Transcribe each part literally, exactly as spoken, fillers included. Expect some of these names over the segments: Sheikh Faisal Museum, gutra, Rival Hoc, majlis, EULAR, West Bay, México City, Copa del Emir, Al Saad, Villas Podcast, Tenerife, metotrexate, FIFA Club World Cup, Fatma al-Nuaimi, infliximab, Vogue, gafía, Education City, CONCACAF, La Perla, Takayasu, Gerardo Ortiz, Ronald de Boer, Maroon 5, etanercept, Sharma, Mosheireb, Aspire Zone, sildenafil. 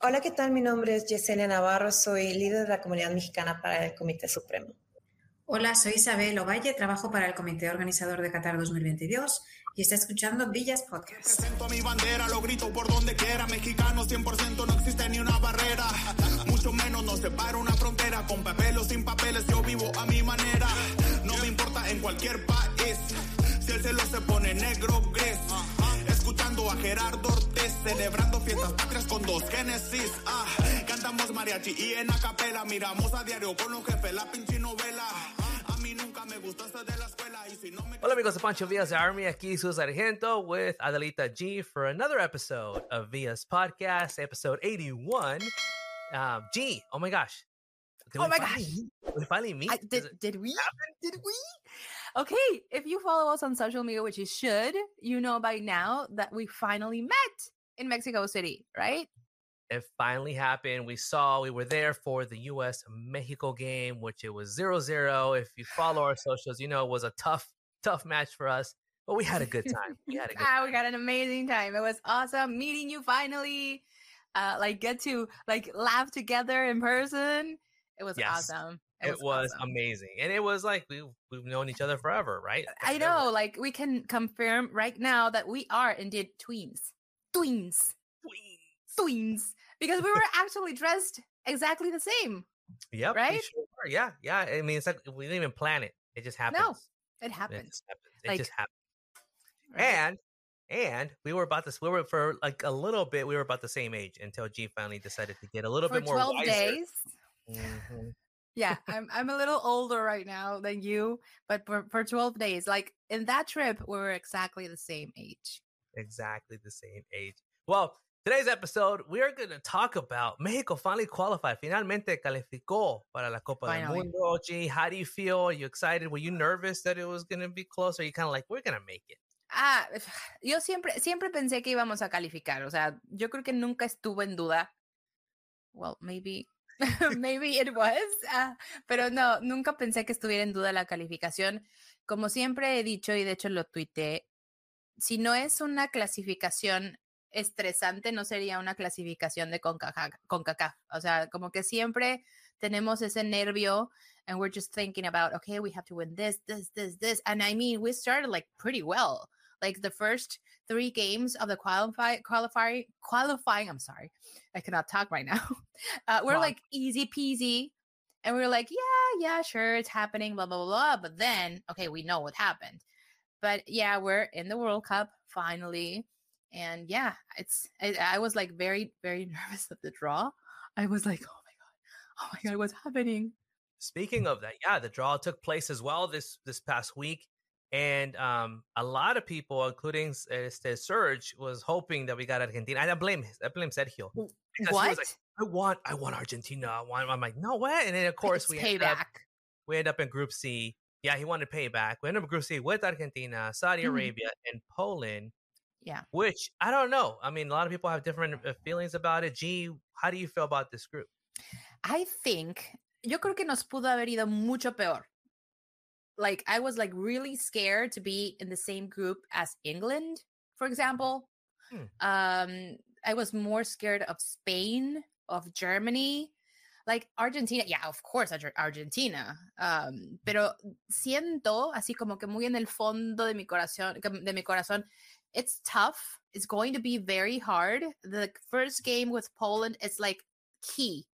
Hola, ¿qué tal? Mi nombre es Yesenia Navarro, soy líder de la comunidad mexicana para el Comité Supremo. Hola, soy Isabel Ovalle, trabajo para el Comité Organizador de Qatar dos mil veintidós y está escuchando Villas Podcast. Presento mi bandera, lo grito por donde quiera, mexicano cien por ciento, no existe ni una barrera, mucho menos nos separa una frontera, con papeles o sin papeles yo vivo a mi manera, no me importa en cualquier país, si el cielo se pone negro o gris. Escuchando a Gerardo Ortiz, celebrando fiestas patrias con dos Génesis. Ah, cantamos mariachi y en acapela, miramos a diario con los jefes la pinche novela. A mí nunca me gustaste de la escuela y si no me... Hola amigos de Pancho Villas Army, aquí su sargento with Adelita G for another episode of Villas Podcast, episode eighty-one. Um, G, oh my gosh. Did oh my gosh. We finally meet. I, did, did we? Happen? Did we? Okay, if you follow us on social media, which you should, you know by now that we finally met in Mexico City, right? It finally happened. We saw, we were there for the U S Mexico game, which it was zero zero. If you follow our socials, you know it was a tough, tough match for us. But we had a good time. We had a good ah, time. We got an amazing time. It was awesome meeting you finally. Uh, like, get to like laugh together in person. It was yes. awesome. It, it was, was awesome. amazing. And it was like, we, we've known each other forever, right? Forever. I know. Like, we can confirm right now that we are indeed twins. Twins. Twins. Twins. Because we were actually dressed exactly the same. Yep. Right? Sure were. Yeah. Yeah. I mean, it's like, we didn't even plan it. It just happened. No. It happened. It just happened. It like, just happened. Right? And, and we were about this, we were for like a little bit, we were about the same age until G finally decided to get a little for bit more twelve wiser. Days. Mm-hmm. Yeah, I'm I'm a little older right now than you, but for, for twelve days, like in that trip, we were exactly the same age. Exactly the same age. Well, today's episode, we are going to talk about Mexico finally qualified. Finalmente calificó para la Copa finally. del Mundo. G, how do you feel? Are you excited? Were you nervous that it was going to be close? Or are you kind of like, we're going to make it? Ah, yo siempre siempre pensé que íbamos a calificar. O sea, yo creo que nunca estuvo en duda. Well, maybe... Maybe it was, uh, pero no, nunca pensé que estuviera en duda la calificación. Como siempre he dicho, y de hecho lo tuiteé, si no es una clasificación estresante, no sería una clasificación de CONCACAF. O sea, como que siempre tenemos ese nervio, and we're just thinking about, okay, we have to win this, this, this, this. And I mean, we started like pretty well. Like the first three games of the qualify, qualify, qualifying, I'm sorry, I cannot talk right now. Uh, we're wow. like easy peasy. And we were like, yeah, yeah, sure, it's happening, blah, blah, blah. But then, okay, we know what happened. But yeah, we're in the World Cup finally. And yeah, it's. I, I was like very, very nervous of the draw. I was like, oh my God, oh my God, what's happening? Speaking of that, yeah, the draw took place as well this this past week. And um, a lot of people, including uh, Serge, was hoping that we got Argentina. I blame I blame Sergio. What? He was like, I want I want Argentina. I want. I'm like, no way. And then of course we end up we end up in Group C. Yeah, he wanted payback. We end up in Group C with Argentina, Saudi mm-hmm. Arabia, and Poland. Yeah, which I don't know. I mean, a lot of people have different feelings about it. G, how do you feel about this group? I think yo creo que nos pudo haber ido mucho peor. Like, I was, like, really scared to be in the same group as England, for example. Hmm. Um, I was more scared of Spain, of Germany. Like, Argentina, yeah, of course, Argentina. Um, pero siento, así como que muy en el fondo de mi corazón, de mi corazón, it's tough. It's going to be very hard. The first game with Poland is, like, key.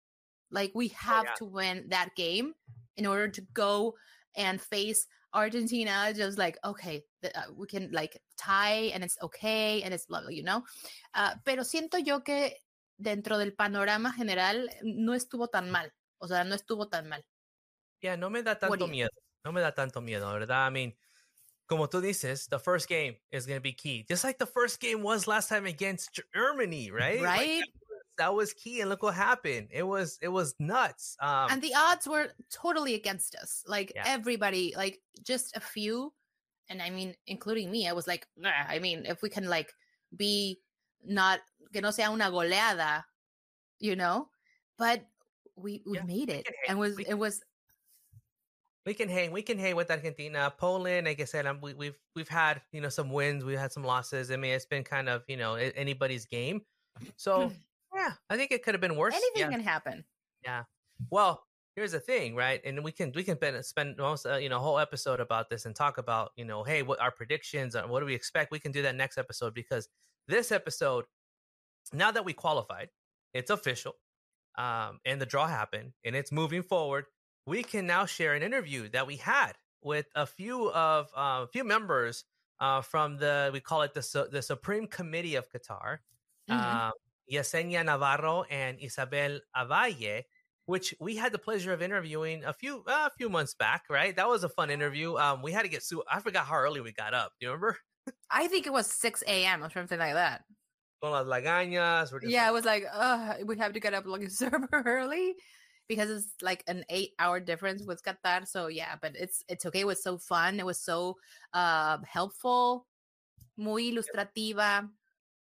Like, we have oh, yeah. to win that game in order to go and face Argentina, just like, okay, the, uh, we can like tie and it's okay and it's lovely, you know? Uh, pero siento yo que dentro del panorama general no estuvo tan mal. O sea, no estuvo tan mal. Yeah, no me da tanto miedo. No me da tanto miedo, ¿verdad? I mean, como tú dices, the first game is going to be key. Just like the first game was last time against Germany, right? Right. Like, that was key, and look what happened. It was it was nuts. Um, and the odds were totally against us. Like yeah. everybody, like just a few, and I mean, including me. I was like, nah, I mean, if we can like be not que no sea una goleada, you know. But we we yeah, made it, and was we, it was. We can hang. We can hang with Argentina, Poland. Like I said, um, we, we've we've had you know some wins, we've had some losses. I mean, it's been kind of you know anybody's game, so. Yeah, I think it could have been worse. Anything yeah. can happen. Yeah. Well, here's the thing, right? And we can we can spend almost uh, you know, a whole episode about this and talk about, you know, hey, what our predictions are, what do we expect? We can do that next episode, because this episode, now that we qualified, it's official, um, and the draw happened, and it's moving forward. We can now share an interview that we had with a few of uh, a few members uh, from the we call it the Su- the Supreme Committee of Qatar, mm-hmm. uh, Yesenia Navarro and Isabel Ovalle, which we had the pleasure of interviewing a few a uh, few months back, right? That was a fun interview. Um, we had to get su- I forgot how early we got up. Do you remember? I think it was six a.m. or something like that. Las lagañas. Yeah, like, it was like, oh, we have to get up like super early because it's like an eight-hour difference with Qatar. So yeah, but it's it's okay. It was so fun. It was so uh, helpful, muy ilustrativa.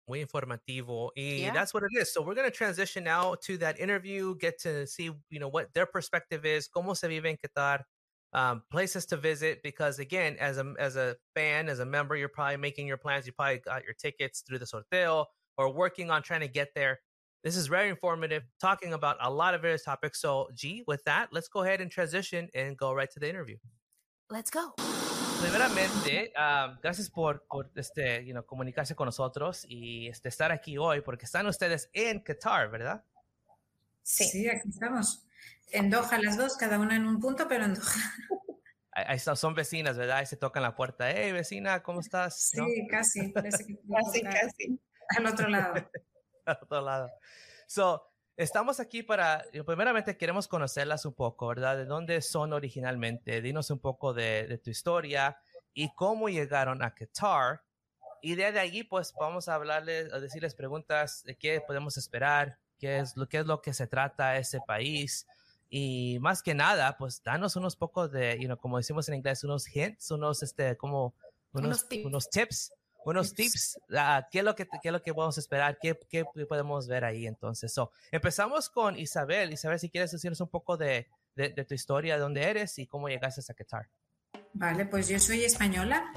Muy informativo, and yeah. that's what it is. So we're going to transition now to that interview, get to see, you know, what their perspective is, cómo se vive en Qatar, um, places to visit, because again, as a as a fan, as a member, you're probably making your plans. You probably got your tickets through the sorteo or working on trying to get there. This is very informative, talking about a lot of various topics. So, G, with that, let's go ahead and transition and go right to the interview. Let's go. Primeramente, um, gracias por, por este, you know, comunicarse con nosotros y este, estar aquí hoy, porque están ustedes en Qatar, ¿verdad? Sí, sí, aquí estamos. En Doha, las dos, cada una en un punto, pero en Doha. Ahí son vecinas, ¿verdad? Ahí se tocan la puerta. Hey, vecina, ¿cómo estás? Sí, ¿no? casi. casi, casi. Al otro lado. Al otro lado. So, estamos aquí para, primeramente queremos conocerlas un poco, ¿verdad? ¿De dónde son originalmente? Dinos un poco de, de tu historia y cómo llegaron a Qatar. Y desde allí, pues, vamos a hablarles, a decirles preguntas de qué podemos esperar, qué es lo, qué es lo que se trata ese país. Y más que nada, pues, danos unos pocos de, you know, como decimos en inglés, unos hints, unos, este, como, unos, unos tips. Unos tips. Unos tips, uh, ¿qué, es lo que, ¿qué es lo que podemos esperar? ¿Qué, qué podemos ver ahí entonces? So, empezamos con Isabel. Isabel, si quieres decirnos un poco de, de, de tu historia, de dónde eres y cómo llegaste a Qatar. Vale, pues yo soy española.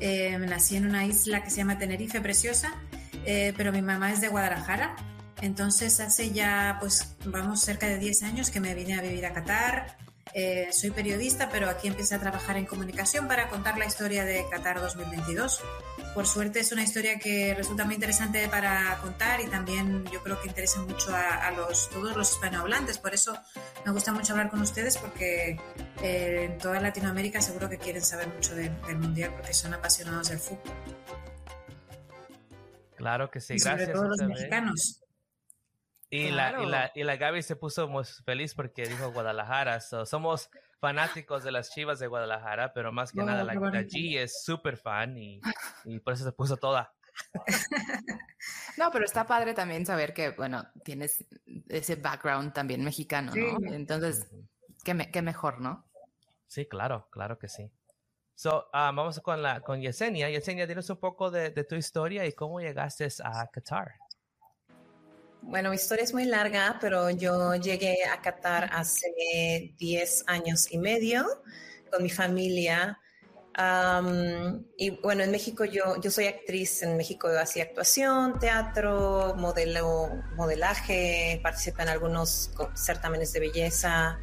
Eh, nací en una isla que se llama Tenerife, preciosa, eh, pero mi mamá es de Guadalajara. Entonces hace ya, pues vamos, cerca de diez años que me vine a vivir a Qatar. Eh, soy periodista, pero aquí empecé a trabajar en comunicación para contar la historia de Qatar dos mil veintidós. Por suerte es una historia que resulta muy interesante para contar y también yo creo que interesa mucho a, a los, todos los hispanohablantes. Por eso me gusta mucho hablar con ustedes, porque eh, en toda Latinoamérica seguro que quieren saber mucho de, del Mundial, porque son apasionados del fútbol. Claro que sí, y gracias. Sobre todo los mexicanos. Y, claro. la, y, la, y la Gaby se puso muy feliz porque dijo Guadalajara. So, somos fanáticos de las Chivas de Guadalajara, pero más que no, nada la, la G es súper fan y, y por eso se puso toda. No, pero está padre también saber que, bueno, tienes ese background también mexicano, ¿no? Sí. Entonces, uh-huh. qué, me, qué mejor, ¿no? Sí, claro, claro que sí. So, um, vamos con, la, con Yesenia. Yesenia, dinos un poco de, de tu historia y cómo llegaste a Qatar. Bueno, mi historia es muy larga, pero yo llegué a Qatar hace diez años y medio con mi familia. Um, y bueno, en México yo, yo soy actriz. En México hacía actuación, teatro, modelo, modelaje, participé en algunos certámenes de belleza.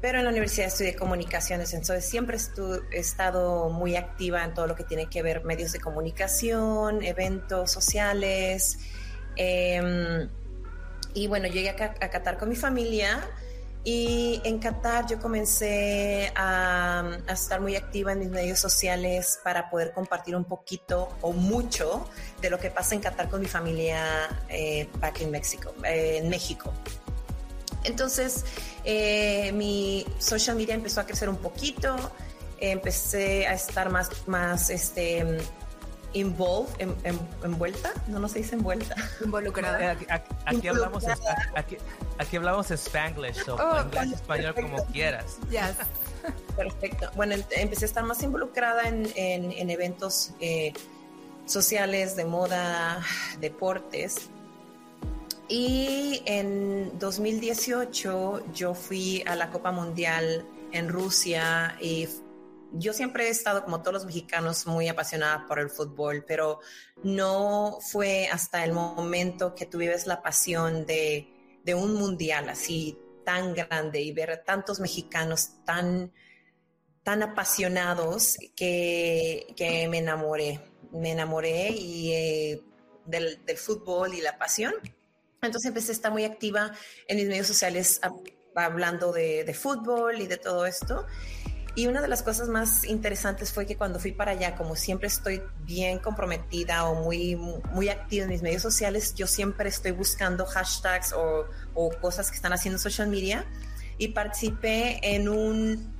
Pero en la universidad estudié comunicaciones, entonces siempre estu- he estado muy activa en todo lo que tiene que ver medios de comunicación, eventos sociales. Eh, Y bueno, llegué a, a Qatar con mi familia y en Qatar yo comencé a, a estar muy activa en mis medios sociales para poder compartir un poquito o mucho de lo que pasa en Qatar con mi familia eh, back in Mexico, eh, en México. Entonces, eh, mi social media empezó a crecer un poquito, eh, empecé a estar más, más este... Involve, en, en, envuelta, no, no se dice envuelta. Involucrada. Aquí, aquí, aquí, hablamos, aquí, aquí hablamos Spanglish, so oh, inglés, español, perfecto. Como quieras. Yes. Perfecto. Bueno, empecé a estar más involucrada en, en, en eventos eh, sociales, de moda, deportes. Y en dos mil dieciocho yo fui a la Copa Mundial en Rusia y yo siempre he estado, como todos los mexicanos, muy apasionada por el fútbol, pero no fue hasta el momento que tú vives la pasión de, de un mundial así tan grande y ver a tantos mexicanos tan, tan apasionados que, que me enamoré. Me enamoré y, eh, del, del fútbol y la pasión. Entonces empecé a estar muy activa en mis medios sociales a, hablando de, de fútbol y de todo esto. Y una de las cosas más interesantes fue que cuando fui para allá, como siempre estoy bien comprometida o muy, muy activa en mis medios sociales, yo siempre estoy buscando hashtags o, o cosas que están haciendo social media, y participé en un...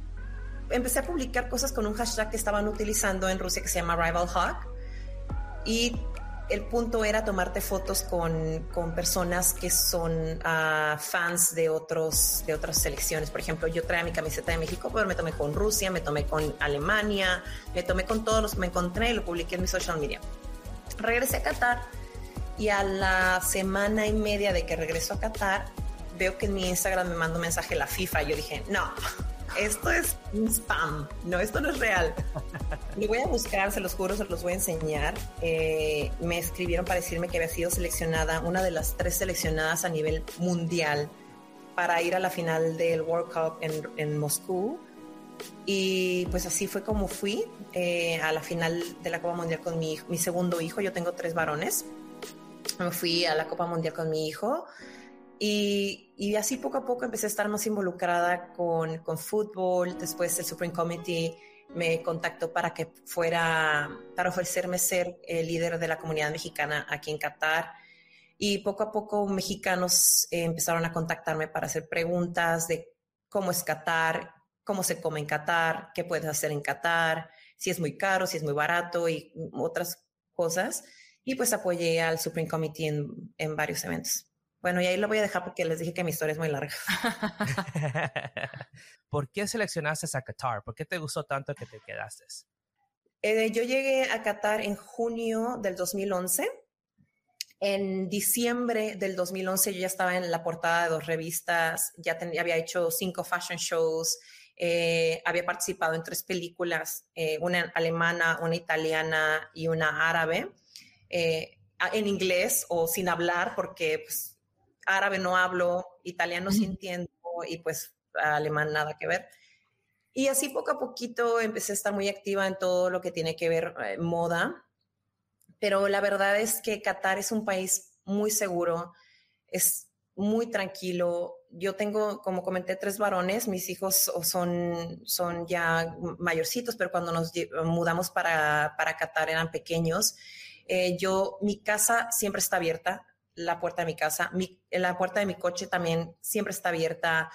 Empecé a publicar cosas con un hashtag que estaban utilizando en Rusia que se llama Rival Hoc, y el punto era tomarte fotos con, con personas que son uh, fans de, otros, de otras selecciones. Por ejemplo, yo traía mi camiseta de México, pero me tomé con Rusia, me tomé con Alemania, me tomé con todos los que me encontré y lo publiqué en mi social media. Regresé a Qatar, y a la semana y media de que regreso a Qatar, veo que en mi Instagram me mandó un mensaje la FIFA. Yo dije, no, esto es un spam, no, esto no es real. Lo voy a buscar, se los juro, se los voy a enseñar. Eh, me escribieron para decirme que había sido seleccionada, una de las tres seleccionadas a nivel mundial para ir a la final del World Cup en, en Moscú. Y pues así fue como fui eh, a la final de la Copa Mundial con mi, mi segundo hijo. Yo tengo tres varones. Me fui a la Copa Mundial con mi hijo. Y, y así poco a poco empecé a estar más involucrada con, con fútbol. Después el Supreme Committee me contactó para que fuera, para ofrecerme ser el líder de la comunidad mexicana aquí en Qatar. Y poco a poco mexicanos eh, empezaron a contactarme para hacer preguntas de cómo es Qatar, cómo se come en Qatar, qué puedes hacer en Qatar, si es muy caro, si es muy barato y otras cosas. Y pues apoyé al Supreme Committee en, en varios eventos. Bueno, y ahí lo voy a dejar porque les dije que mi historia es muy larga. ¿Por qué seleccionaste a Qatar? ¿Por qué te gustó tanto que te quedaste? Eh, yo llegué a Qatar en junio del dos mil once. En diciembre del dos mil once yo ya estaba en la portada de dos revistas, ya, ten, ya había hecho cinco fashion shows, eh, había participado en tres películas, eh, una alemana, una italiana y una árabe, eh, en inglés o sin hablar porque... Pues, árabe no hablo, italiano sí entiendo y pues alemán nada que ver. Y así poco a poquito empecé a estar muy activa en todo lo que tiene que ver eh, moda. Pero la verdad es que Qatar es un país muy seguro, es muy tranquilo. Yo tengo, como comenté, tres varones. Mis hijos son, son ya mayorcitos, pero cuando nos mudamos para, para Qatar eran pequeños. Eh, yo, mi casa siempre está abierta. La puerta de mi casa, mi, la puerta de mi coche también siempre está abierta.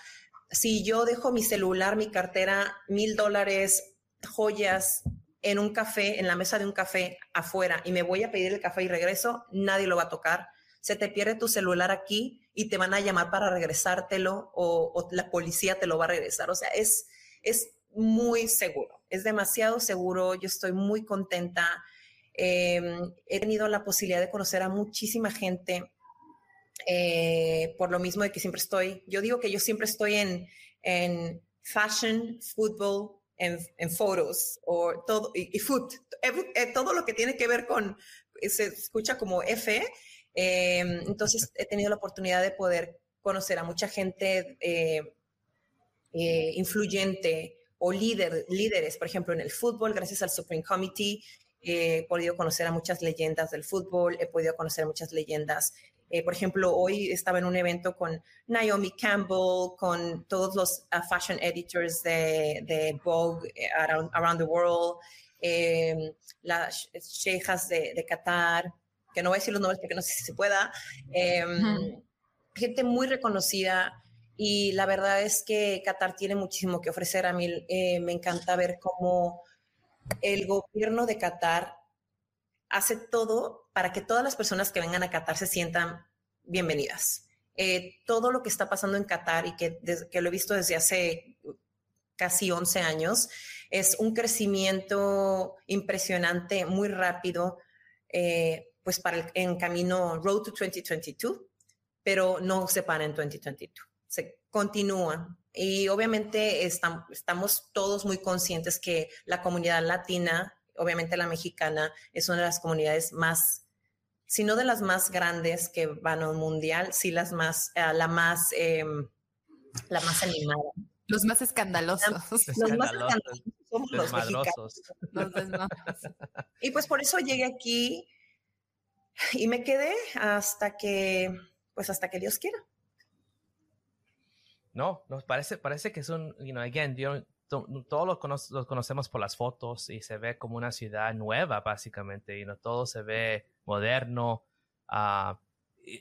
Si yo dejo mi celular, mi cartera, mil dólares, joyas en un café, en la mesa de un café afuera y me voy a pedir el café y regreso, nadie lo va a tocar. Se te pierde tu celular aquí y te van a llamar para regresártelo o, o la policía te lo va a regresar. O sea, es, es muy seguro, es demasiado seguro. Yo estoy muy contenta. Eh, he tenido la posibilidad de conocer a muchísima gente eh, por lo mismo de que siempre estoy, yo digo que yo siempre estoy en, en fashion, fútbol, en, en fotos o todo, y, y food, every, eh, todo lo que tiene que ver con, se escucha como F, eh, entonces he tenido la oportunidad de poder conocer a mucha gente eh, eh, influyente o líder, líderes, por ejemplo en el fútbol, gracias al Supreme Committee. He podido conocer a muchas leyendas del fútbol, he podido conocer muchas leyendas. Eh, por ejemplo, hoy estaba en un evento con Naomi Campbell, con todos los uh, fashion editors de, de Vogue around, around the world, eh, las shejas de, de Qatar, que no voy a decir los nombres porque no sé si se pueda. Eh, uh-huh. Gente muy reconocida. Y la verdad es que Qatar tiene muchísimo que ofrecer. A mí eh, me encanta ver cómo... El gobierno de Qatar hace todo para que todas las personas que vengan a Qatar se sientan bienvenidas. Eh, todo lo que está pasando en Qatar y que, des, que lo he visto desde hace casi once años, es un crecimiento impresionante, muy rápido, eh, pues para el en camino Road to dos mil veintidós, pero no se para en dos mil veintidós. se continúa. Y obviamente estamos, estamos todos muy conscientes que la comunidad latina, obviamente la mexicana, es una de las comunidades más, si no de las más grandes que van a un mundial, sí las más, eh, la más, eh, la más animada. Los más escandalosos. Los escandalosos, más escandalosos somos los mexicanos. Los desmadrosos. Y pues por eso llegué aquí y me quedé hasta que, pues hasta que Dios quiera. No, nos parece, parece que es un, you know, again, you know, todos los, cono los conocemos por las fotos y se ve como una ciudad nueva, básicamente, you know, todo se ve moderno. Uh,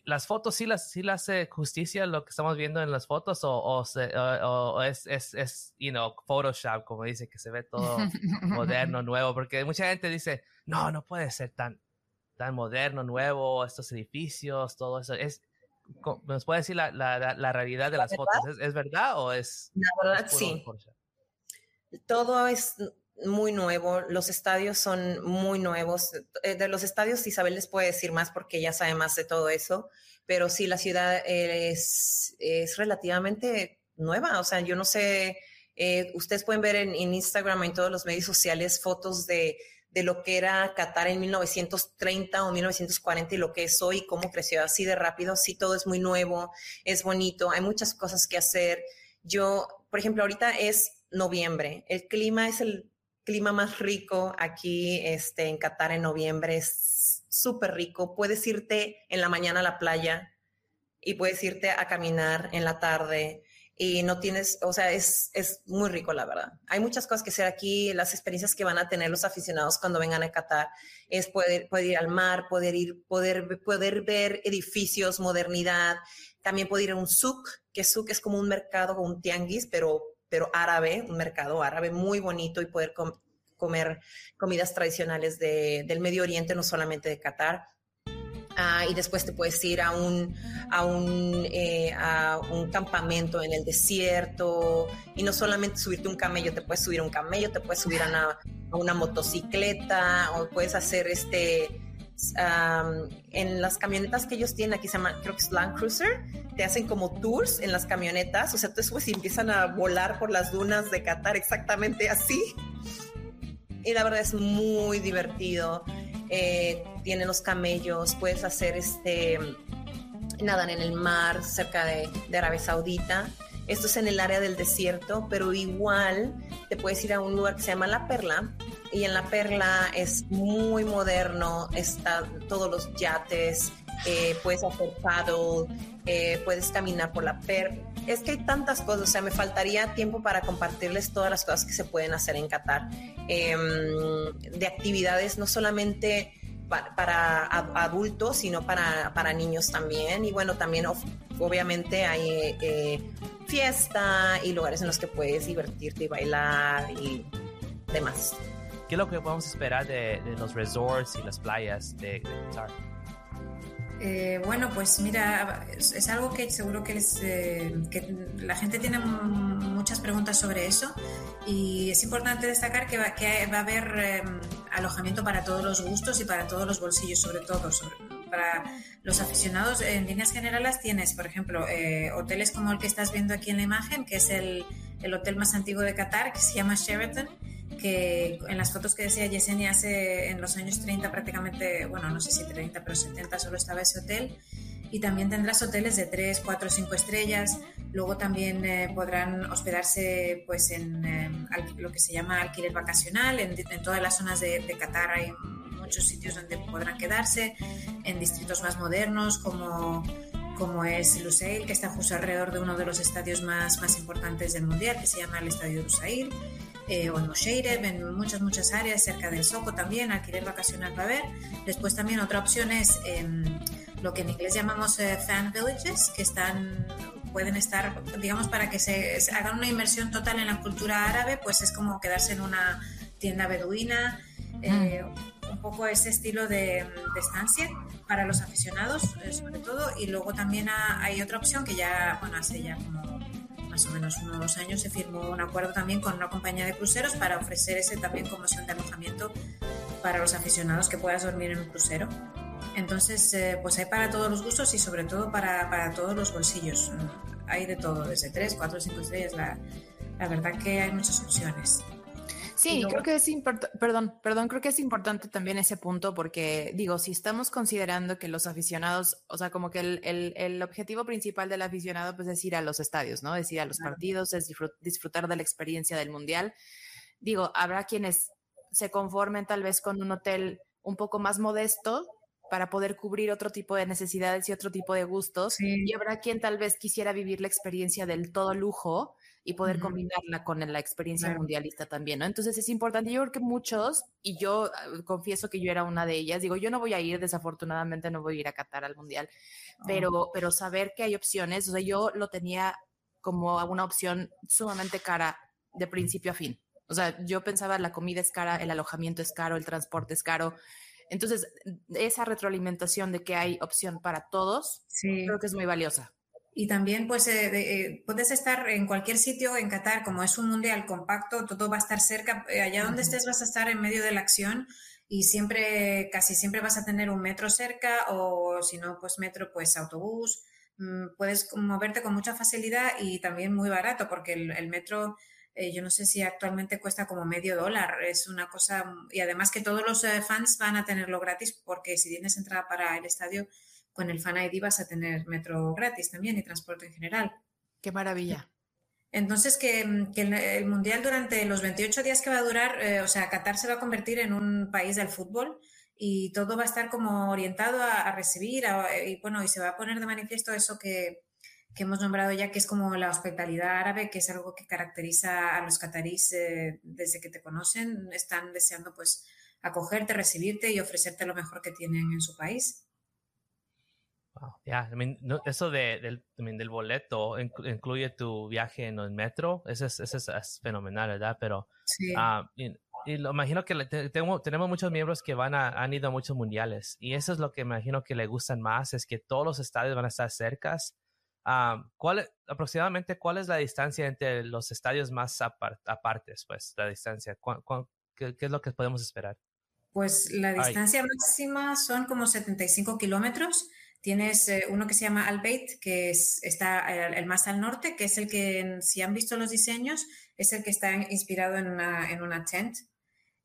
¿Las fotos sí las, sí las hace justicia lo que estamos viendo en las fotos o, o, se, o, o es, es, es, you know, Photoshop, como dice, que se ve todo moderno, nuevo? Porque mucha gente dice, no, no puede ser tan, tan moderno, nuevo, estos edificios, todo eso. Es, ¿nos puede decir la, la, la realidad de las fotos? ¿Es, ¿Es verdad o es? La verdad, es sí. Porsche? Todo es muy nuevo. Los estadios son muy nuevos. De los estadios Isabel les puede decir más porque ya sabe más de todo eso. Pero sí, la ciudad es, es relativamente nueva. O sea, yo no sé. Eh, ustedes pueden ver en, en Instagram, en todos los medios sociales, fotos de... de lo que era Qatar en mil novecientos treinta o mil novecientos cuarenta y lo que es hoy, cómo creció así de rápido. Sí, todo es muy nuevo, es bonito, hay muchas cosas que hacer. Yo, por ejemplo, ahorita es noviembre, el clima es el clima más rico aquí este, en Qatar en noviembre, es súper rico. Puedes irte en la mañana a la playa y puedes irte a caminar en la tarde. Y no tienes, o sea, es, es muy rico, la verdad. Hay muchas cosas que hacer aquí. Las experiencias que van a tener los aficionados cuando vengan a Qatar es poder, poder ir al mar, poder ir, poder, poder ver edificios, modernidad. También poder ir a un souk, que souk es como un mercado, como un tianguis, pero, pero árabe, un mercado árabe muy bonito, y poder com comer comidas tradicionales de, del Medio Oriente, no solamente de Qatar. Ah, y después te puedes ir a un, a, un, eh, a un campamento en el desierto, y no solamente subirte un camello, te puedes subir a un camello, te puedes subir a una, a una motocicleta, o puedes hacer este, um, en las camionetas que ellos tienen, aquí se llama, creo que es Land Cruiser, te hacen como tours en las camionetas, o sea, tú subes y empiezan a volar por las dunas de Qatar, exactamente así, y la verdad es muy divertido. Eh, tienen los camellos, puedes hacer este, nadar en el mar cerca de, de Arabia Saudita. Esto es en el área del desierto, pero igual te puedes ir a un lugar que se llama La Perla, y en La Perla es muy moderno, están todos los yates, eh, puedes hacer paddle, eh, puedes caminar por La Perla. Es que hay tantas cosas, o sea, me faltaría tiempo para compartirles todas las cosas que se pueden hacer en Qatar, eh, de actividades no solamente pa para adultos, sino para, para niños también. Y bueno, también obviamente hay eh, fiesta y lugares en los que puedes divertirte y bailar y demás. ¿Qué es lo que podemos esperar de, de los resorts y las playas de, de Qatar? Eh, bueno, pues mira, es, es algo que seguro que, les, eh, que la gente tiene muchas preguntas sobre eso, y es importante destacar que va, que va a haber eh, alojamiento para todos los gustos y para todos los bolsillos, sobre todo sobre, para los aficionados. En líneas generales tienes, por ejemplo, eh, hoteles como el que estás viendo aquí en la imagen, que es el, el hotel más antiguo de Qatar, que se llama Sheraton, que en las fotos que decía Yesenia hace en los años treinta prácticamente, bueno, no sé si treinta, pero setenta solo estaba ese hotel. Y también tendrás hoteles de tres, cuatro, cinco estrellas. Luego también eh, podrán hospedarse pues en eh, lo que se llama alquiler vacacional. En, en todas las zonas de, de Qatar hay muchos sitios donde podrán quedarse, en distritos más modernos como... como es Lusail, que está justo alrededor de uno de los estadios más, más importantes del Mundial, que se llama el Estadio Lusail, eh, o en Mosheireb, en muchas, muchas áreas, cerca del Soco también, alquiler vacacional va a haber. Después también otra opción es eh, lo que en inglés llamamos eh, fan villages, que están, pueden estar, digamos, para que se hagan una inmersión total en la cultura árabe, pues es como quedarse en una tienda beduina, eh, mm. un poco ese estilo de, de estancia para los aficionados, eh, sobre todo. Y luego también ha, hay otra opción que ya, bueno, hace ya como más o menos unos dos años se firmó un acuerdo también con una compañía de cruceros para ofrecer ese también como opción de alojamiento para los aficionados, que puedas dormir en un crucero. Entonces, eh, pues hay para todos los gustos y sobre todo para, para todos los bolsillos. Hay de todo, desde tres, cuatro, cinco estrellas. La, la verdad que hay muchas opciones. Sí, luego... creo que es importante, perdón, perdón, creo que es importante también ese punto porque, digo, si estamos considerando que los aficionados, o sea, como que el, el, el objetivo principal del aficionado pues es ir a los estadios, ¿no? Es ir a los claro. partidos, es disfrutar de la experiencia del Mundial. Digo, habrá quienes se conformen tal vez con un hotel un poco más modesto para poder cubrir otro tipo de necesidades y otro tipo de gustos. Sí. Y habrá quien tal vez quisiera vivir la experiencia del todo lujo y poder uh-huh. combinarla con la experiencia claro. mundialista también, ¿no? Entonces es importante. Yo creo que muchos, y yo confieso que yo era una de ellas, digo, yo no voy a ir, desafortunadamente no voy a ir a Qatar al Mundial, oh. pero, pero saber que hay opciones, o sea, yo lo tenía como una opción sumamente cara de principio a fin. O sea, yo pensaba la comida es cara, el alojamiento es caro, el transporte es caro. Entonces, esa retroalimentación de que hay opción para todos, sí. creo que es muy valiosa. Y también, pues, eh, eh, puedes estar en cualquier sitio en Qatar, como es un mundial compacto, todo va a estar cerca, allá donde estés vas a estar en medio de la acción y siempre, casi siempre vas a tener un metro cerca o si no, pues metro, pues autobús, puedes moverte con mucha facilidad y también muy barato porque el, el metro... Eh, yo no sé si actualmente cuesta como medio dólar, es una cosa... Y además que todos los eh, fans van a tenerlo gratis porque si tienes entrada para el estadio, con el Fan I D vas a tener metro gratis también y transporte en general. ¡Qué maravilla! Entonces que, que el, el Mundial durante los veintiocho días que va a durar, eh, o sea, Qatar se va a convertir en un país del fútbol y todo va a estar como orientado a, a recibir a, y bueno, y se va a poner de manifiesto eso que... que hemos nombrado ya, que es como la hospitalidad árabe, que es algo que caracteriza a los catarís eh, desde que te conocen. Están deseando pues acogerte, recibirte y ofrecerte lo mejor que tienen en su país. Wow, yeah. I mean, no, eso de, del, I mean, del boleto incluye tu viaje en el metro. Eso es, eso es, es fenomenal, ¿verdad? Pero sí. uh, y, y lo imagino que te, tengo, tenemos muchos miembros que van a, han ido a muchos mundiales y eso es lo que imagino que le gustan más, es que todos los estadios van a estar cercas. Um, ¿cuál, aproximadamente, ¿cuál es la distancia entre los estadios más apart, apartes? Pues, la distancia, ¿cu, cu, qué, ¿qué es lo que podemos esperar? Pues la distancia Ay. máxima son como setenta y cinco kilómetros. Tienes eh, uno que se llama Al Bait, que es, está el, el más al norte, que es el que, si han visto los diseños, es el que está inspirado en una, en una tent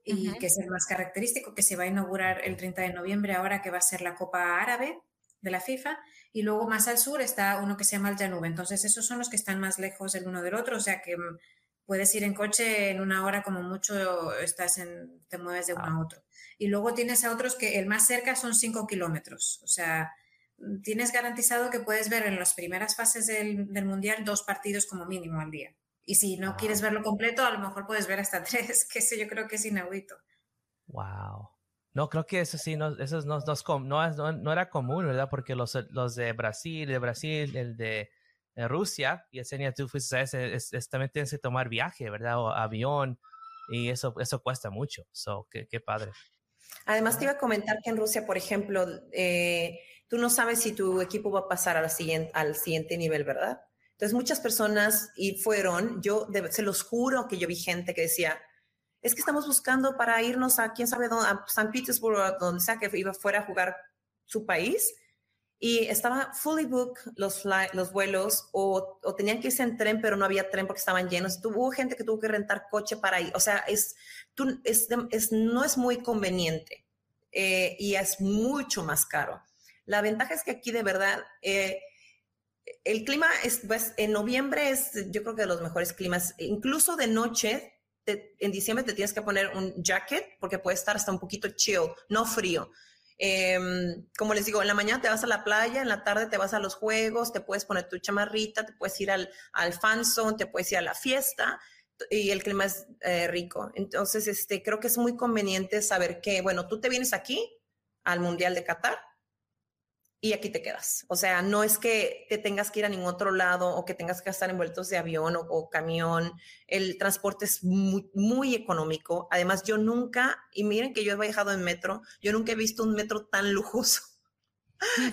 y uh-huh. que es el más característico, que se va a inaugurar el treinta de noviembre, ahora que va a ser la Copa Árabe de la FIFA, y luego más al sur está uno que se llama Al Janub. Entonces esos son los que están más lejos el uno del otro, o sea que puedes ir en coche en una hora como mucho, estás en, te mueves de uno ah. a otro. Y luego tienes a otros que el más cerca son cinco kilómetros, o sea, tienes garantizado que puedes ver en las primeras fases del, del Mundial dos partidos como mínimo al día. Y si no wow. quieres verlo completo, a lo mejor puedes ver hasta tres, que eso yo creo que es inaudito. ¡Wow! No, creo que eso sí, no, eso no, no, no, no era común, ¿verdad? Porque los, los de Brasil, de Brasil, el de, de Rusia, y Yesenia, tú fuiste a ese, es, es, también tienes que tomar viaje, ¿verdad? O avión, y eso, eso cuesta mucho. So, qué, qué padre. Además, te iba a comentar que en Rusia, por ejemplo, eh, tú no sabes si tu equipo va a pasar a la siguiente, al siguiente nivel, ¿verdad? Entonces, muchas personas y fueron, yo de, se los juro que yo vi gente que decía... es que estamos buscando para irnos a quién sabe dónde, a San Petersburgo, donde sea que iba fuera a jugar su país, y estaba fully booked los, fly, los vuelos, o, o tenían que irse en tren, pero no había tren porque estaban llenos. Hubo gente que tuvo que rentar coche para ir. O sea, es, tú, es, es, no es muy conveniente eh, y es mucho más caro. La ventaja es que aquí de verdad... Eh, el clima es, pues, en noviembre es yo creo que de los mejores climas, incluso de noche. Te, en diciembre te tienes que poner un jacket porque puede estar hasta un poquito chill, no frío. Eh, como les digo, en la mañana te vas a la playa, en la tarde te vas a los juegos, te puedes poner tu chamarrita, te puedes ir al, al fan zone, te puedes ir a la fiesta y el clima es eh, rico. Entonces, este, creo que es muy conveniente saber que, bueno, tú te vienes aquí al Mundial de Qatar y aquí te quedas. O sea, no es que te tengas que ir a ningún otro lado o que tengas que estar envueltos de avión o, o camión. El transporte es muy, muy económico. Además, yo nunca, y miren que yo he viajado en metro, yo nunca he visto un metro tan lujoso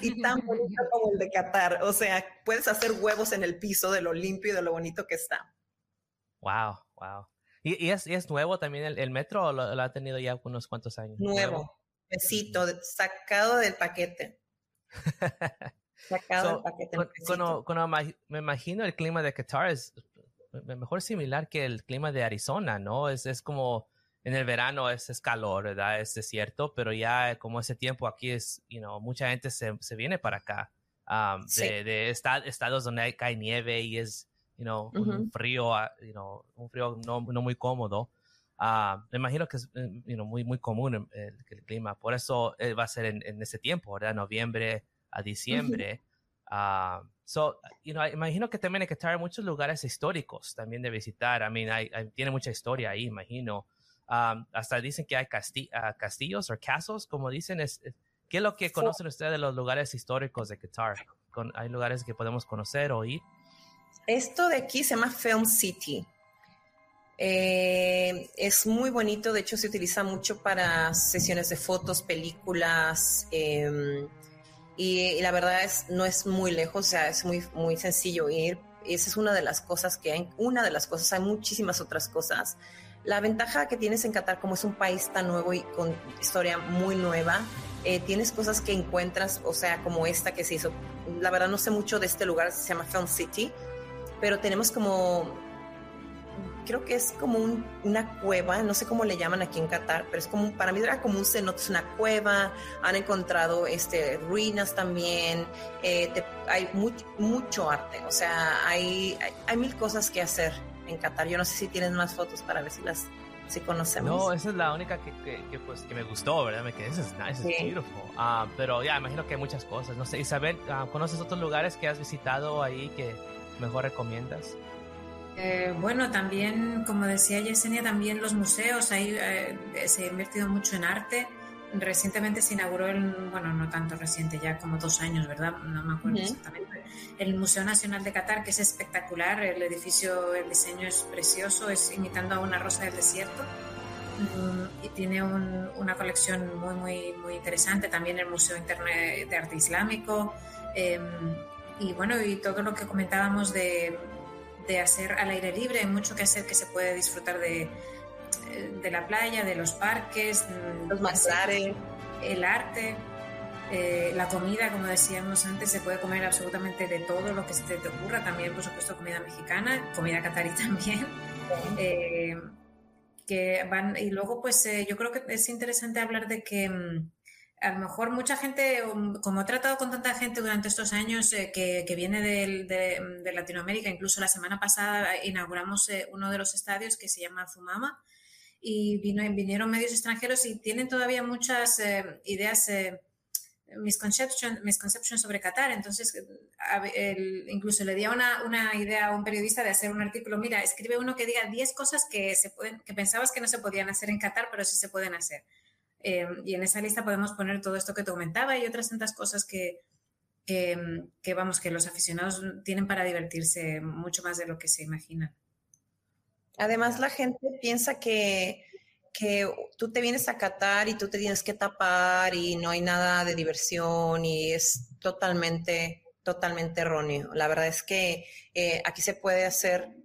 y tan bonito como el de Qatar. O sea, puedes hacer huevos en el piso de lo limpio y de lo bonito que está. Wow, wow. ¿Y, y, es, y es nuevo también el, el metro o lo, lo ha tenido ya unos cuantos años? Nuevo. ¿Nuevo? cafecito sacado del paquete. Sacado so, del paquete. Con, cuando, cuando me imagino el clima de Qatar es mejor similar que el clima de Arizona, ¿no? Es, es como en el verano es, es calor, ¿verdad? Es desierto, pero ya como ese tiempo aquí es, you know, mucha gente se, se viene para acá. Um, sí. De, de estad- estados donde hay, cae nieve y es, you know, uh-huh. un frío, you know, un frío no, no muy cómodo. Uh, me imagino que es, you know, muy, muy común el, el clima. Por eso eh, va a ser en, en ese tiempo, ¿verdad? Noviembre a diciembre. Uh-huh. Uh, so, you know, imagino que también hay que estar en muchos lugares históricos también de visitar. I mean, hay, hay, tiene mucha historia ahí, imagino. Um, hasta dicen que hay casti- uh, castillos o casas, como dicen, es, es ¿qué es lo que conocen ustedes de los lugares históricos de Qatar? Con, ¿Hay lugares que podemos conocer o ir? Esto de aquí se llama Film City. Eh, es muy bonito, de hecho se utiliza mucho para sesiones de fotos, películas, eh, y, y la verdad es no es muy lejos, o sea, es muy, muy sencillo ir. Esa es una de las cosas que hay, una de las cosas, hay muchísimas otras cosas. La ventaja que tienes en Qatar, como es un país tan nuevo y con historia muy nueva, eh, tienes cosas que encuentras, o sea, como esta que se hizo. La verdad no sé mucho de este lugar, se llama Film City, pero tenemos como, creo que es como un, una cueva, no sé cómo le llaman aquí en Qatar, pero es como, para mí era como un cenote, es una cueva. Han encontrado este, ruinas también, eh, te, hay muy, mucho arte, o sea, hay, hay, hay mil cosas que hacer en Qatar. Yo no sé si tienen más fotos para ver si las si conocemos. No, esa es la única que, que, que, pues, que me gustó, ¿verdad? Me quedé, eso es nice, sí. Es beautiful. Uh, pero ya, yeah, imagino que hay muchas cosas. No sé, Isabel, uh, ¿conoces otros lugares que has visitado ahí que mejor recomiendas? Eh, bueno, también, como decía Yesenia, también los museos, ahí eh, se ha invertido mucho en arte. Recientemente se inauguró, el, bueno, no tanto reciente, ya como dos años, ¿verdad? No me acuerdo exactamente. El Museo Nacional de Qatar, que es espectacular, el edificio, el diseño es precioso, es imitando a una rosa del desierto y tiene un, una colección muy, muy, muy interesante. También el Museo Internet de Arte Islámico, eh, y bueno, y todo lo que comentábamos de, de hacer al aire libre, hay mucho que hacer que se puede disfrutar de de la playa, de los parques, los manglares, el arte, eh, la comida, como decíamos antes, se puede comer absolutamente de todo lo que se te ocurra, también por supuesto comida mexicana, comida catarí también, sí. eh, que van, y luego pues eh, yo creo que es interesante hablar de que a lo mejor mucha gente, como he tratado con tanta gente durante estos años eh, que, que viene de, de, de Latinoamérica, incluso la semana pasada inauguramos eh, uno de los estadios que se llama Al Thumama, y vino, vinieron medios extranjeros y tienen todavía muchas eh, ideas, eh, misconception, misconception sobre Qatar. Entonces, el, incluso le di una, una idea a un periodista de hacer un artículo, mira, escribe uno que diga diez cosas que, se pueden, que pensabas que no se podían hacer en Qatar, pero sí se pueden hacer. Eh, y en esa lista podemos poner todo esto que te comentaba y otras tantas cosas que, que, que, vamos, que los aficionados tienen para divertirse mucho más de lo que se imaginan. Además, la gente piensa que, que tú te vienes a Qatar y tú te tienes que tapar y no hay nada de diversión, y es totalmente, totalmente erróneo. La verdad es que eh, aquí se puede hacer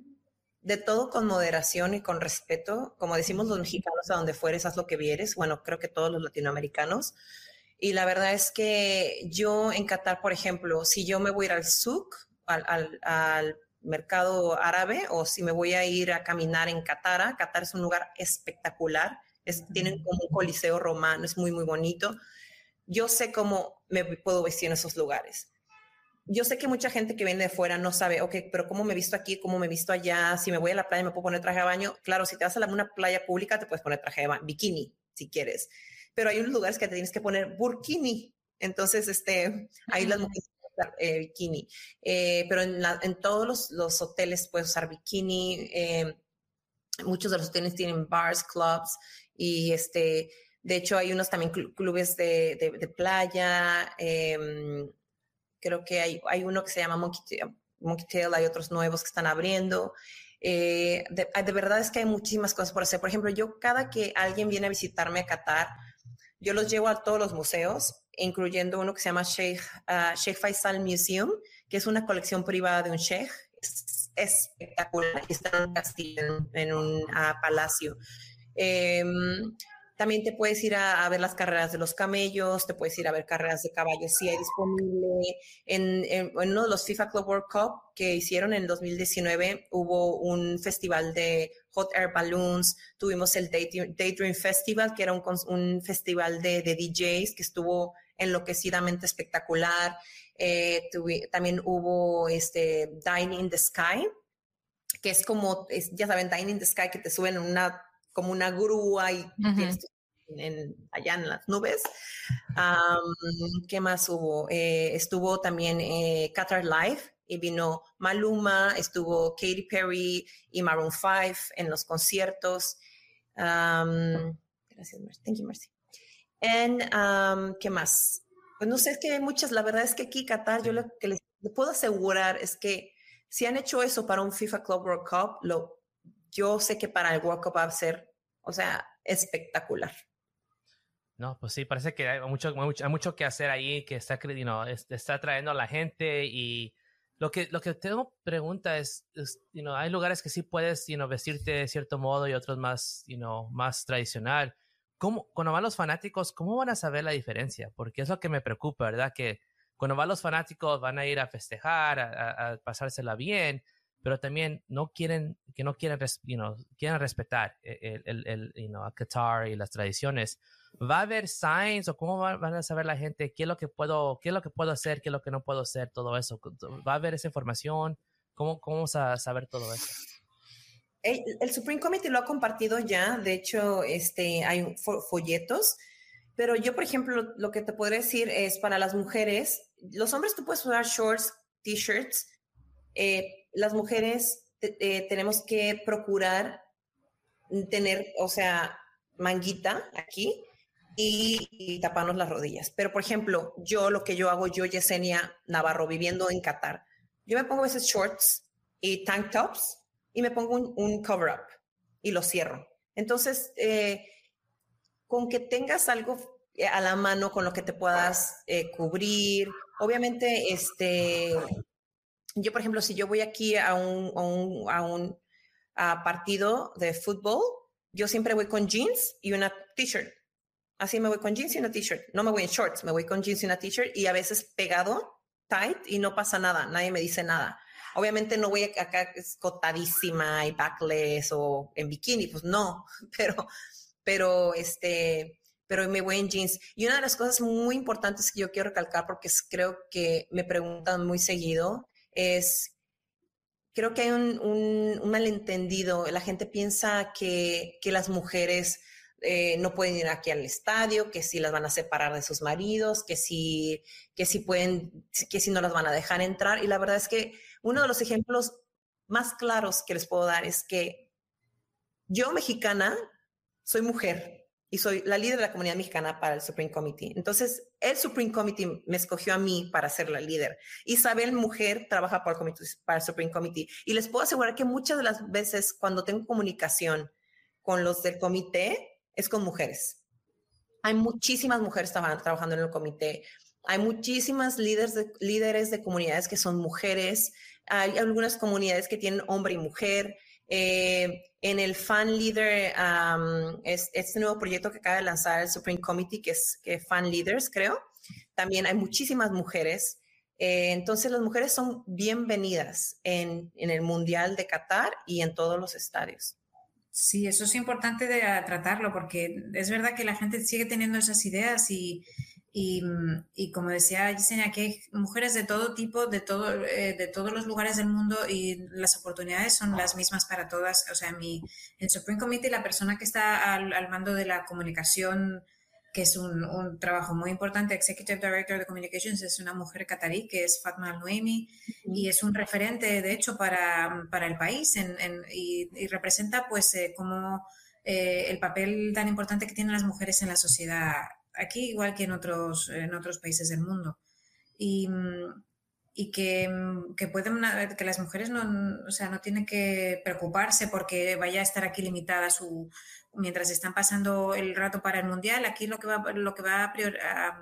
de todo con moderación y con respeto, como decimos los mexicanos, a donde fueres, haz lo que vieres. Bueno, creo que todos los latinoamericanos. Y la verdad es que yo en Qatar, por ejemplo, si yo me voy a ir al souk, al, al, al mercado árabe, o si me voy a ir a caminar en Qatar, Qatar es un lugar espectacular, es, tienen como un coliseo romano, es muy, muy bonito. Yo sé cómo me puedo vestir en esos lugares. Yo sé que mucha gente que viene de fuera no sabe, ok, pero ¿cómo me visto aquí? ¿Cómo me visto allá? Si me voy a la playa, ¿me puedo poner traje de baño? Claro, si te vas a la, una playa pública, te puedes poner traje de baño, bikini, si quieres. Pero hay unos lugares que te tienes que poner burkini. Entonces, este, ahí las mujeres pueden usar eh, bikini. Eh, pero en, la, en todos los, los hoteles puedes usar bikini. Eh, muchos de los hoteles tienen bars, clubs, y este, de hecho hay unos también cl- clubes de, de, de playa, eh, creo que hay, hay uno que se llama Monkey, Monkey Tail, hay otros nuevos que están abriendo. Eh, de, de verdad es que hay muchísimas cosas por hacer. Por ejemplo, yo cada que alguien viene a visitarme a Qatar, yo los llevo a todos los museos, incluyendo uno que se llama Sheikh, uh, Sheikh Faisal Museum, que es una colección privada de un sheikh. Es, es espectacular. Está en un castillo, en, en un uh, palacio. Eh, También te puedes ir a, a ver las carreras de los camellos, te puedes ir a ver carreras de caballos si hay disponible. En, en, en uno de los FIFA Club World Cup que hicieron en dos mil diecinueve hubo un festival de hot air balloons, tuvimos el Daydream, Daydream Festival, que era un, un festival de, de D Js que estuvo enloquecidamente espectacular. Eh, tuvi, también hubo este Dine in the Sky, que es como, es, ya saben, Dine in the Sky, que te suben una... como una grúa y uh-huh. en, en, allá en las nubes. Um, ¿Qué más hubo? Eh, estuvo también eh, Qatar Live y vino Maluma, estuvo Katy Perry y Maroon five en los conciertos. Um, gracias, Mercy. Thank you, Mercy. And, um, ¿qué más? Pues no sé, es que hay muchas. La verdad es que aquí Qatar, yo lo que les puedo asegurar es que si han hecho eso para un FIFA Club World Cup, lo yo sé que para el World Cup va a ser, o sea, espectacular. No, pues sí, parece que hay mucho, mucho, hay mucho que hacer ahí, que está, you know, está trayendo a la gente. Y lo que, lo que tengo pregunta es, es you know, hay lugares que sí puedes, you know, vestirte de cierto modo y otros más, you know, más tradicional. ¿Cómo, cuando van los fanáticos, cómo van a saber la diferencia? Porque es lo que me preocupa, ¿verdad? Que cuando van los fanáticos van a ir a festejar, a, a pasársela bien, pero también no quieren, que no quieren, you know, quieren respetar el, el, el, you know, a Qatar y las tradiciones. ¿Va a haber signs o cómo van a saber la gente qué es lo que puedo, qué es lo que puedo hacer, qué es lo que no puedo hacer, todo eso? ¿Va a haber esa información? ¿Cómo, cómo vamos a saber todo eso? El, el Supreme Committee lo ha compartido ya, de hecho, este, hay folletos, pero yo, por ejemplo, lo que te podría decir es para las mujeres, los hombres tú puedes usar shorts, t-shirts, eh, las mujeres eh, tenemos que procurar tener, o sea, manguita aquí y, y taparnos las rodillas. Pero, por ejemplo, yo lo que yo hago, yo, Yesenia Navarro, viviendo en Qatar, yo me pongo a veces shorts y tank tops y me pongo un, un cover-up y lo cierro. Entonces, eh, con que tengas algo a la mano con lo que te puedas eh, cubrir, obviamente, este... Yo, por ejemplo, si yo voy aquí a un, a un, a un a partido de fútbol, yo siempre voy con jeans y una t-shirt. Así me voy con jeans y una t-shirt. No me voy en shorts, me voy con jeans y una t-shirt y a veces pegado, tight, y no pasa nada. Nadie me dice nada. Obviamente no voy acá escotadísima y backless o en bikini, pues no. Pero, pero, este, pero me voy en jeans. Y una de las cosas muy importantes que yo quiero recalcar, porque creo que me preguntan muy seguido, es, creo que hay un, un, un malentendido. La gente piensa que, que las mujeres eh, no pueden ir aquí al estadio, que si las van a separar de sus maridos, que si, que si pueden, que si no las van a dejar entrar. Y la verdad es que uno de los ejemplos más claros que les puedo dar es que yo, mexicana, soy mujer y soy la líder de la comunidad mexicana para el Supreme Committee. Entonces, el Supreme Committee me escogió a mí para ser la líder. Isabel, mujer, trabaja para el, comité, para el Supreme Committee. Y les puedo asegurar que muchas de las veces cuando tengo comunicación con los del comité, es con mujeres. Hay muchísimas mujeres tra- trabajando en el comité. Hay muchísimas líderes de, líderes de comunidades que son mujeres. Hay algunas comunidades que tienen hombre y mujer. Eh, en el Fan Leader, um, es este nuevo proyecto que acaba de lanzar el Supreme Committee, que es que Fan Leaders, creo. También hay muchísimas mujeres. Eh, entonces, las mujeres son bienvenidas en, en el Mundial de Qatar y en todos los estadios. Sí, eso es importante de tratarlo, porque es verdad que la gente sigue teniendo esas ideas y, y, y como decía Yesenia, que hay mujeres de todo tipo, de, todo, eh, de todos los lugares del mundo y las oportunidades son las mismas para todas. O sea, mi, el Supreme Committee, la persona que está al, al mando de la comunicación, que es un, un trabajo muy importante, Executive Director de Communications, es una mujer catarí, que es Fatma Al-Nuaimi, y es un referente, de hecho, para, para el país en, en, y, y representa pues eh, como eh, el papel tan importante que tienen las mujeres en la sociedad aquí, igual que en otros, en otros países del mundo. Y, y que, que, pueden, que las mujeres no, o sea, no tienen que preocuparse porque vaya a estar aquí limitada su... Mientras están pasando el rato para el Mundial, aquí lo que va, lo que va a, priori- a,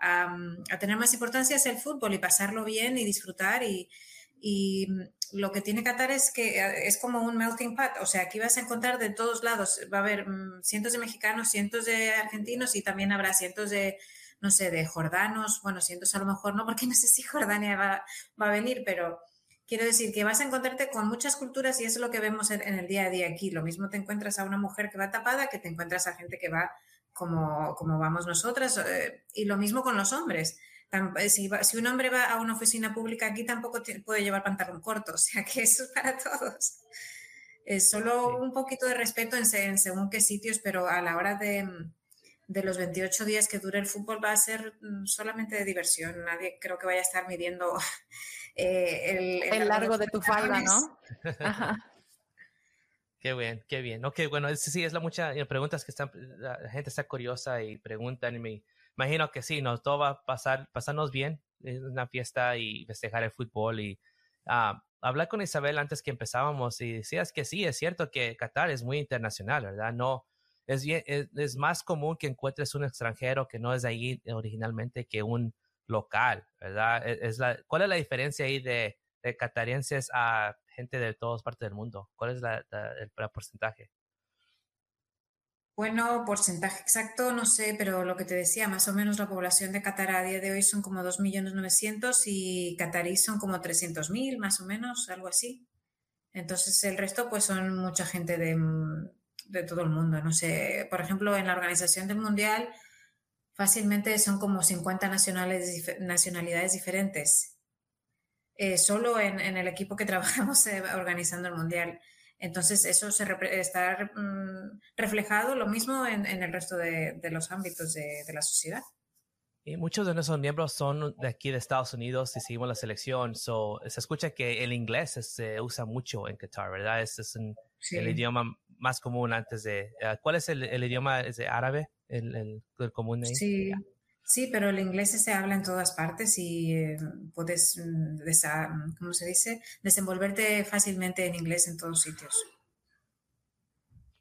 a, a tener más importancia es el fútbol y pasarlo bien y disfrutar y, Y lo que tiene Qatar es que es como un melting pot, o sea, aquí vas a encontrar de todos lados, va a haber cientos de mexicanos, cientos de argentinos y también habrá cientos de, no sé, de jordanos, bueno, cientos a lo mejor no, porque no sé si Jordania va, va a venir, pero quiero decir que vas a encontrarte con muchas culturas y eso es lo que vemos en, en el día a día aquí. Lo mismo te encuentras a una mujer que va tapada que te encuentras a gente que va como, como vamos nosotras eh, y lo mismo con los hombres. Si, va, si un hombre va a una oficina pública aquí tampoco te, puede llevar pantalón corto, o sea que eso es para todos. Es solo sí. Un poquito de respeto en, en según qué sitios, pero a la hora de, de los veintiocho días que dure el fútbol va a ser solamente de diversión. Nadie creo que vaya a estar midiendo eh, el, el, el largo de, de tu falda, ¿no? Ajá. Qué bien, qué bien. Ok, bueno, es, sí, es la muchas preguntas que están, la, la gente está curiosa y preguntan y me... Imagino que sí, nos todo va a pasar, pasarnos bien, es una fiesta y festejar el fútbol y uh, hablar con Isabel antes que empezábamos y decías que sí, es cierto que Qatar es muy internacional, ¿verdad? No, es, bien, es, es más común que encuentres un extranjero que no es de ahí originalmente que un local, ¿verdad? Es, es la, ¿cuál es la diferencia ahí de, de catarenses a gente de todas partes del mundo? ¿Cuál es la, la, el, el porcentaje? Bueno, porcentaje exacto, no sé, pero lo que te decía, más o menos la población de Qatar a día de hoy son como dos millones novecientos mil y qataríes son como trescientos mil, más o menos, algo así. Entonces, el resto pues son mucha gente de, de todo el mundo, no sé. Por ejemplo, en la organización del Mundial fácilmente son como cincuenta nacionales, nacionalidades diferentes, eh, solo en, en el equipo que trabajamos eh, organizando el Mundial. Entonces, eso se repre- está mm, reflejado lo mismo en, en el resto de, de los ámbitos de, de la sociedad. Y muchos de nuestros miembros son de aquí de Estados Unidos y seguimos la selección. So, se escucha que el inglés se usa mucho en Qatar, ¿verdad? Este es un, sí. El idioma más común antes de... Uh, ¿Cuál es el, el idioma es de árabe, el, el, el común ahí? Sí. Yeah. Sí, pero el inglés se habla en todas partes y eh, puedes, desa- ¿cómo se dice? desenvolverte fácilmente en inglés en todos sitios.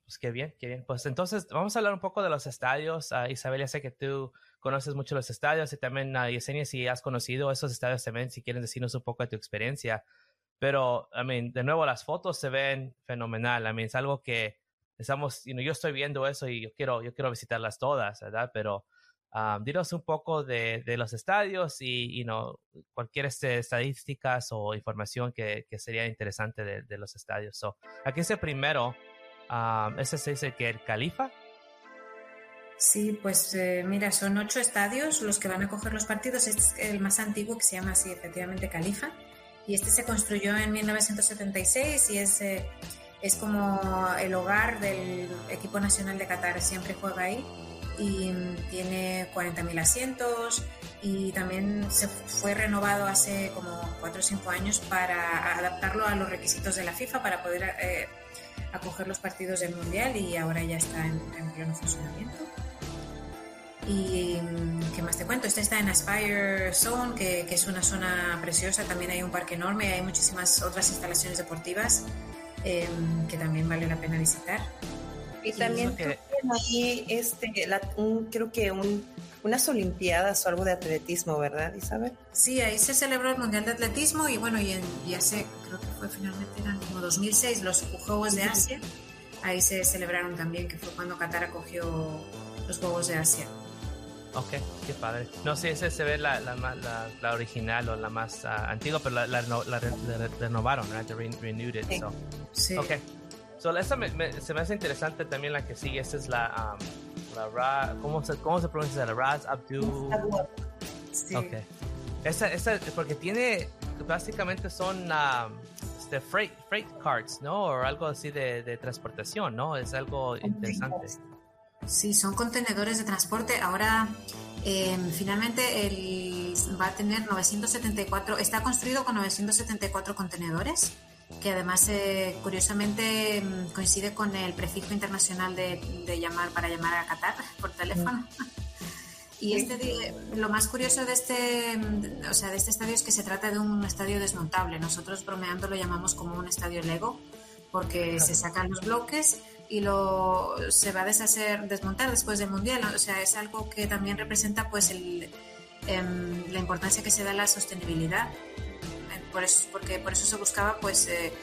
Pues qué bien, qué bien. Pues entonces vamos a hablar un poco de los estadios. Uh, Isabel, ya sé que tú conoces mucho los estadios y también, uh, Yesenia, si has conocido esos estadios también, si quieres decirnos un poco de tu experiencia. Pero, I mean, de nuevo, las fotos se ven fenomenal. I mean, es algo que estamos, you know, yo estoy viendo eso y yo quiero, yo quiero visitarlas todas, ¿verdad? Pero... Um, dinos un poco de, de los estadios y you know, cualquier este, estadísticas o información que, que sería interesante de, de los estadios. So, aquí es el primero, um, ¿ese se dice que el Califa? Sí, pues eh, mira, son ocho estadios los que van a coger los partidos. Este es el más antiguo que se llama así, efectivamente, Califa. Y este se construyó en mil novecientos setenta y seis y es, eh, es como el hogar del equipo nacional de Qatar, siempre juega ahí. Y tiene cuarenta mil asientos y también se fue renovado hace como cuatro o cinco años para adaptarlo a los requisitos de la FIFA para poder eh, acoger los partidos del Mundial y ahora ya está en, en pleno funcionamiento. Y ¿qué más te cuento? Este está en Aspire Zone, que, que es una zona preciosa, también hay un parque enorme, hay muchísimas otras instalaciones deportivas eh, que también vale la pena visitar. Y también que... ahí este, la, un, creo que un, unas olimpiadas o algo de atletismo, ¿verdad, Isabel? Sí, ahí se celebró el Mundial de Atletismo y bueno, y, en, y hace, creo que fue finalmente, eran como dos mil seis, los Juegos de Asia, ahí se celebraron también, que fue cuando Qatar acogió los Juegos de Asia. Ok, qué padre. No sé si se ve la, la, la, la original o la más uh, antigua, pero la, la, la, la, la, la renovaron, right? Re- renewed it, sí. So. Sí. Okay. So, esta me, me, se me hace interesante también la que sigue. Esta es la, um, la Ra, ¿cómo se, cómo se pronuncia? La Raz Abdul. Sí. Okay. Esta, esta, porque tiene, básicamente son um, este freight, freight carts, ¿no? O algo así de, de transportación, ¿no? Es algo interesante. Sí, son contenedores de transporte. Ahora, eh, finalmente, el, va a tener novecientos setenta y cuatro, está construido con novecientos setenta y cuatro contenedores. Que además eh, curiosamente coincide con el prefijo internacional de, de llamar para llamar a Qatar por teléfono. Sí. Y este, lo más curioso de este, o sea, de este estadio es que se trata de un estadio desmontable. Nosotros bromeando lo llamamos como un estadio Lego porque se sacan los bloques y lo se va a deshacer, desmontar después del mundial. O sea, es algo que también representa pues el, eh, la importancia que se da a la sostenibilidad. por eso, porque por eso se buscaba pues eh,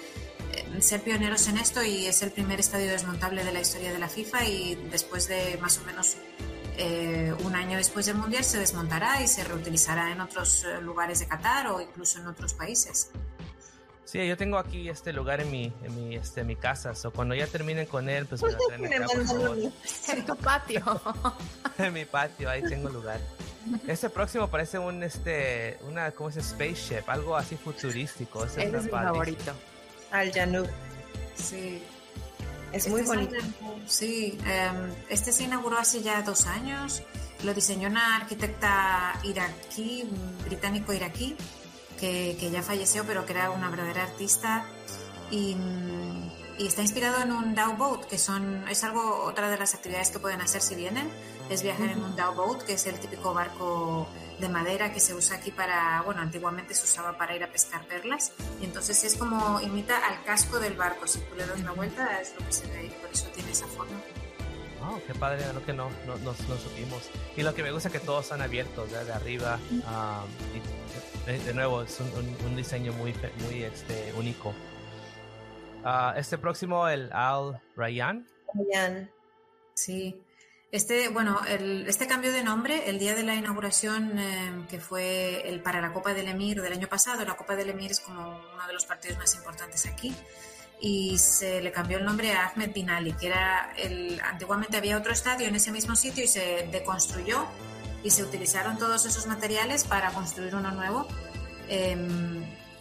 ser pioneros en esto, y es el primer estadio desmontable de la historia de la FIFA, y después de más o menos eh, un año después del Mundial se desmontará y se reutilizará en otros lugares de Qatar o incluso en otros países. Sí, yo tengo aquí este lugar en mi, en mi, este, mi casa, so cuando ya terminen con él, pues me lo traen acá, por favor. En tu patio. En mi patio, ahí tengo lugar. Este próximo parece un, este, una, ¿cómo se dice? Spaceship, algo así futurístico. Ese este es mi favorito. Al Janub. Sí. Es este muy bonito. Es, sí, um, este se inauguró hace ya dos años. Lo diseñó una arquitecta iraquí, británico-iraquí, que, que ya falleció, pero que era una verdadera artista. Y, y está inspirado en un dhow boat, que son, es algo, otra de las actividades que pueden hacer si vienen, es viajar en un dhow boat, que es el típico barco de madera que se usa aquí para, bueno, antiguamente se usaba para ir a pescar perlas, y entonces es como, imita al casco del barco, si tú le das una vuelta es lo que se ve ahí, por eso tiene esa forma. Oh, qué padre, lo que no, no, nos, nos subimos. Y lo que me gusta es que todos están abiertos, ¿verdad? De arriba, um, y de, de nuevo, es un, un, un diseño muy, muy este, único. Uh, este próximo, el Al Rayyan. Rayyan, sí. Este, bueno, el, este cambio de nombre, el día de la inauguración, eh, que fue el, para la Copa del Emir del año pasado. La Copa del Emir es como uno de los partidos más importantes aquí, y se le cambió el nombre a Ahmed Bin Ali, que era el, antiguamente había otro estadio en ese mismo sitio y se deconstruyó y se utilizaron todos esos materiales para construir uno nuevo. Eh,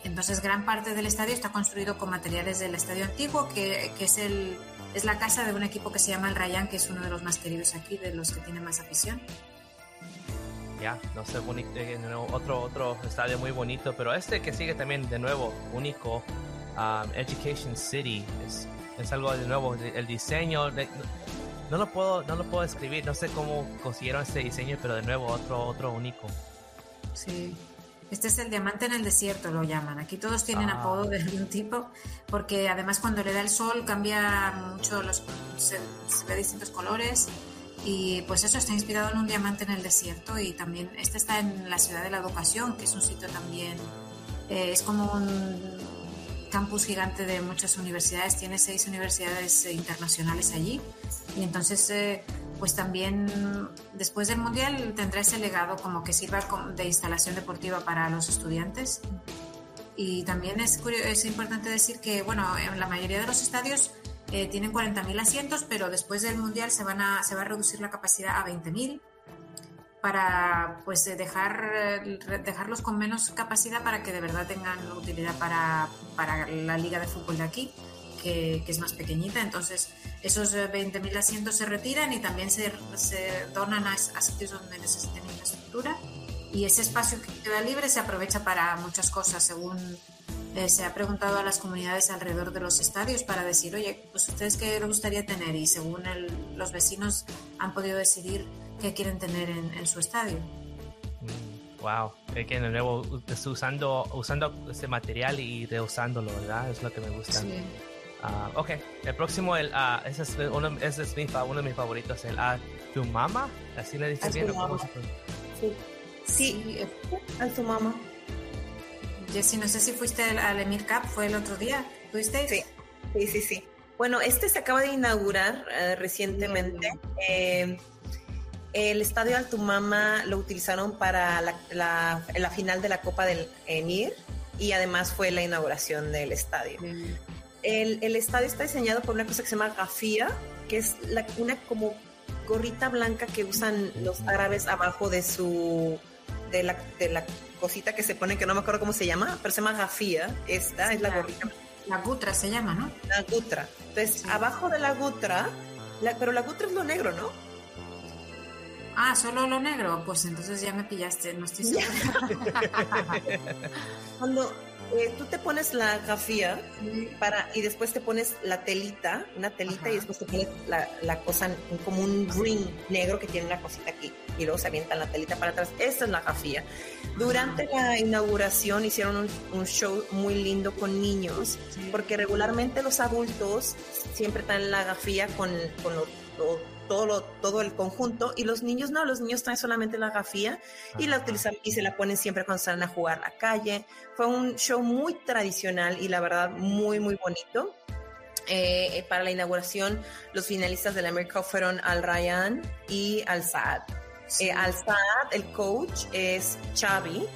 entonces gran parte del estadio está construido con materiales del estadio antiguo, que, que es el es la casa de un equipo que se llama Al Rayyan, que es uno de los más queridos aquí, de los que tiene más afición. Ya, yeah, no sé, bonito, otro, otro estadio muy bonito, pero este que sigue también, de nuevo, único, um, Education City, es, es algo de nuevo, el diseño, de, no, no lo puedo no lo puedo describir, no sé cómo consiguieron este diseño, pero de nuevo, otro, otro único. Sí. Este es el diamante en el desierto, lo llaman. Aquí todos tienen ah. apodo de algún tipo, porque además cuando le da el sol cambia mucho, los, se, se ve distintos colores, y pues eso, está inspirado en un diamante en el desierto. Y también este está en la ciudad de la educación, que es un sitio también, eh, es como un campus gigante de muchas universidades, tiene seis universidades internacionales allí, y entonces... Eh, pues también después del Mundial tendrá ese legado, como que sirva de instalación deportiva para los estudiantes. Y también es, curioso, es importante decir que, bueno, en la mayoría de los estadios eh, tienen cuarenta mil asientos, pero después del Mundial se, van a, se va a reducir la capacidad a veinte mil para pues, dejar, dejarlos con menos capacidad, para que de verdad tengan utilidad para, para la liga de fútbol de aquí, que, que es más pequeñita. Entonces esos veinte mil asientos se retiran y también se, se donan a, a sitios donde necesiten infraestructura, y ese espacio que queda libre se aprovecha para muchas cosas, según eh, se ha preguntado a las comunidades alrededor de los estadios para decir, oye, pues ustedes qué les gustaría tener, y según el, los vecinos han podido decidir qué quieren tener en, en su estadio. Wow, es que de nuevo usando, usando este material y reusándolo, ¿verdad? Es lo que me gusta. Sí. Uh, ok, el próximo, el, uh, ese es, uno, ese es mi, uno de mis favoritos, el Al Thumama, así le dicen bien. Sí, sí, Al Thumama. Jessy, no sé si fuiste al Emir Cup, fue el otro día, ¿fuiste? Sí, sí, sí, sí. Bueno, este se acaba de inaugurar uh, recientemente. Mm. Eh, el estadio Al Thumama lo utilizaron para la, la, la final de la Copa del Emir, y además fue la inauguración del estadio. Mm. El, el estadio está diseñado por una cosa que se llama gafía, que es la, una como gorrita blanca que usan los árabes abajo de su de la, de la cosita que se pone, que no me acuerdo cómo se llama, pero se llama gafía. Esta sí, es la, la gorrita. La gutra se llama, ¿no? La gutra. Entonces, sí. Abajo de la gutra, la, pero la gutra es lo negro, ¿no? Ah, solo lo negro. Pues entonces ya me pillaste, no estoy segura. Cuando Eh, tú te pones la gafía para, y después te pones la telita, una telita. Ajá. Y después te pones la, la cosa como un ring negro que tiene una cosita aquí, y luego se avientan la telita para atrás. Esta es la gafía. Durante la inauguración hicieron un, un show muy lindo con niños, porque regularmente los adultos siempre están en la gafía con, con los todo, todo, todo el conjunto, y los niños no, los niños traen solamente la gafía y la utilizan y se la ponen siempre cuando salen a jugar a la calle. Fue un show muy tradicional y la verdad muy, muy bonito. Eh, para la inauguración, los finalistas de la América fueron Al Rayyan y Al Saad. Sí. Eh, Al Saad, el coach, es Xavi,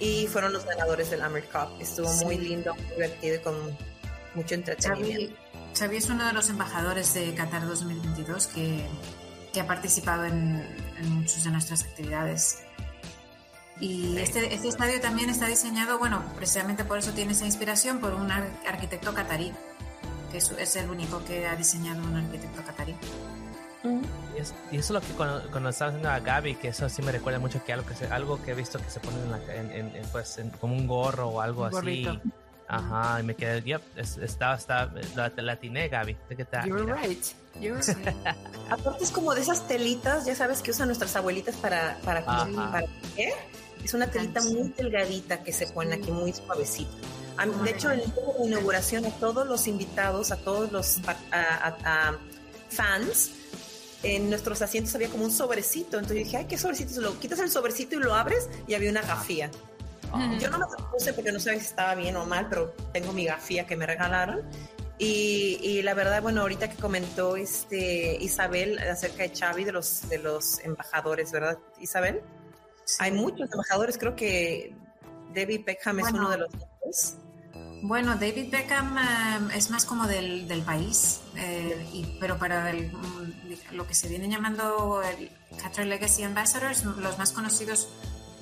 y fueron los ganadores del Amir Cup. Estuvo sí. muy lindo, muy divertido y con mucho entretenimiento. Xavi, Xavi es uno de los embajadores de Qatar dos mil veintidós que, que ha participado en, en muchas de nuestras actividades. Y sí. este, este estadio también está diseñado, bueno, precisamente por eso tiene esa inspiración, por un ar- arquitecto catarí, que es, es el único que ha diseñado un arquitecto catarí. Y eso, y eso es lo que cuando, cuando estaba haciendo a Gaby, que eso sí me recuerda mucho que algo que, se, algo que he visto que se pone en la, en, en, en, pues, en, como un gorro o algo así. Ajá, y me quedé, yep, estaba, estaba, la, la atiné, Gaby. You're right, you're right. Aparte es como de esas telitas, ya sabes, que usan nuestras abuelitas para, para, para ¿eh? Es una telita muy delgadita que se pone aquí, muy suavecita. De hecho, en la inauguración a todos los invitados, a todos los a, a, a fans, en nuestros asientos había como un sobrecito, entonces yo dije, ay, ¿qué sobrecito? Lo quitas el sobrecito y lo abres y había una gafía. Oh. Yo no me la puse porque no sabía si estaba bien o mal, pero tengo mi gafía que me regalaron. Y, y la verdad, bueno, ahorita que comentó este Isabel acerca de Xavi, de los, de los embajadores, ¿verdad, Isabel? Sí. Hay muchos embajadores, creo que David Beckham bueno, es uno de los dos. Bueno, David Beckham eh, es más como del, del país, eh, y, pero para el, lo que se viene llamando el Qatar Legacy Ambassadors, los más conocidos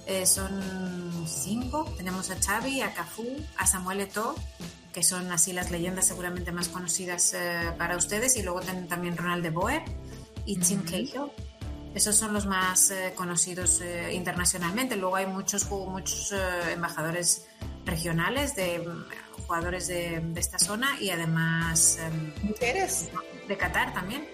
eh, son cinco. Tenemos a Xavi, a Cafú, a Samuel Eto'o, que son así las leyendas seguramente más conocidas eh, para ustedes, y luego ten, también Ronald de Boer y Tim Cahill. Esos son los más eh, conocidos eh, internacionalmente. Luego hay muchos, muchos eh, embajadores regionales de jugadores de, de esta zona y además mujeres um, de Qatar también.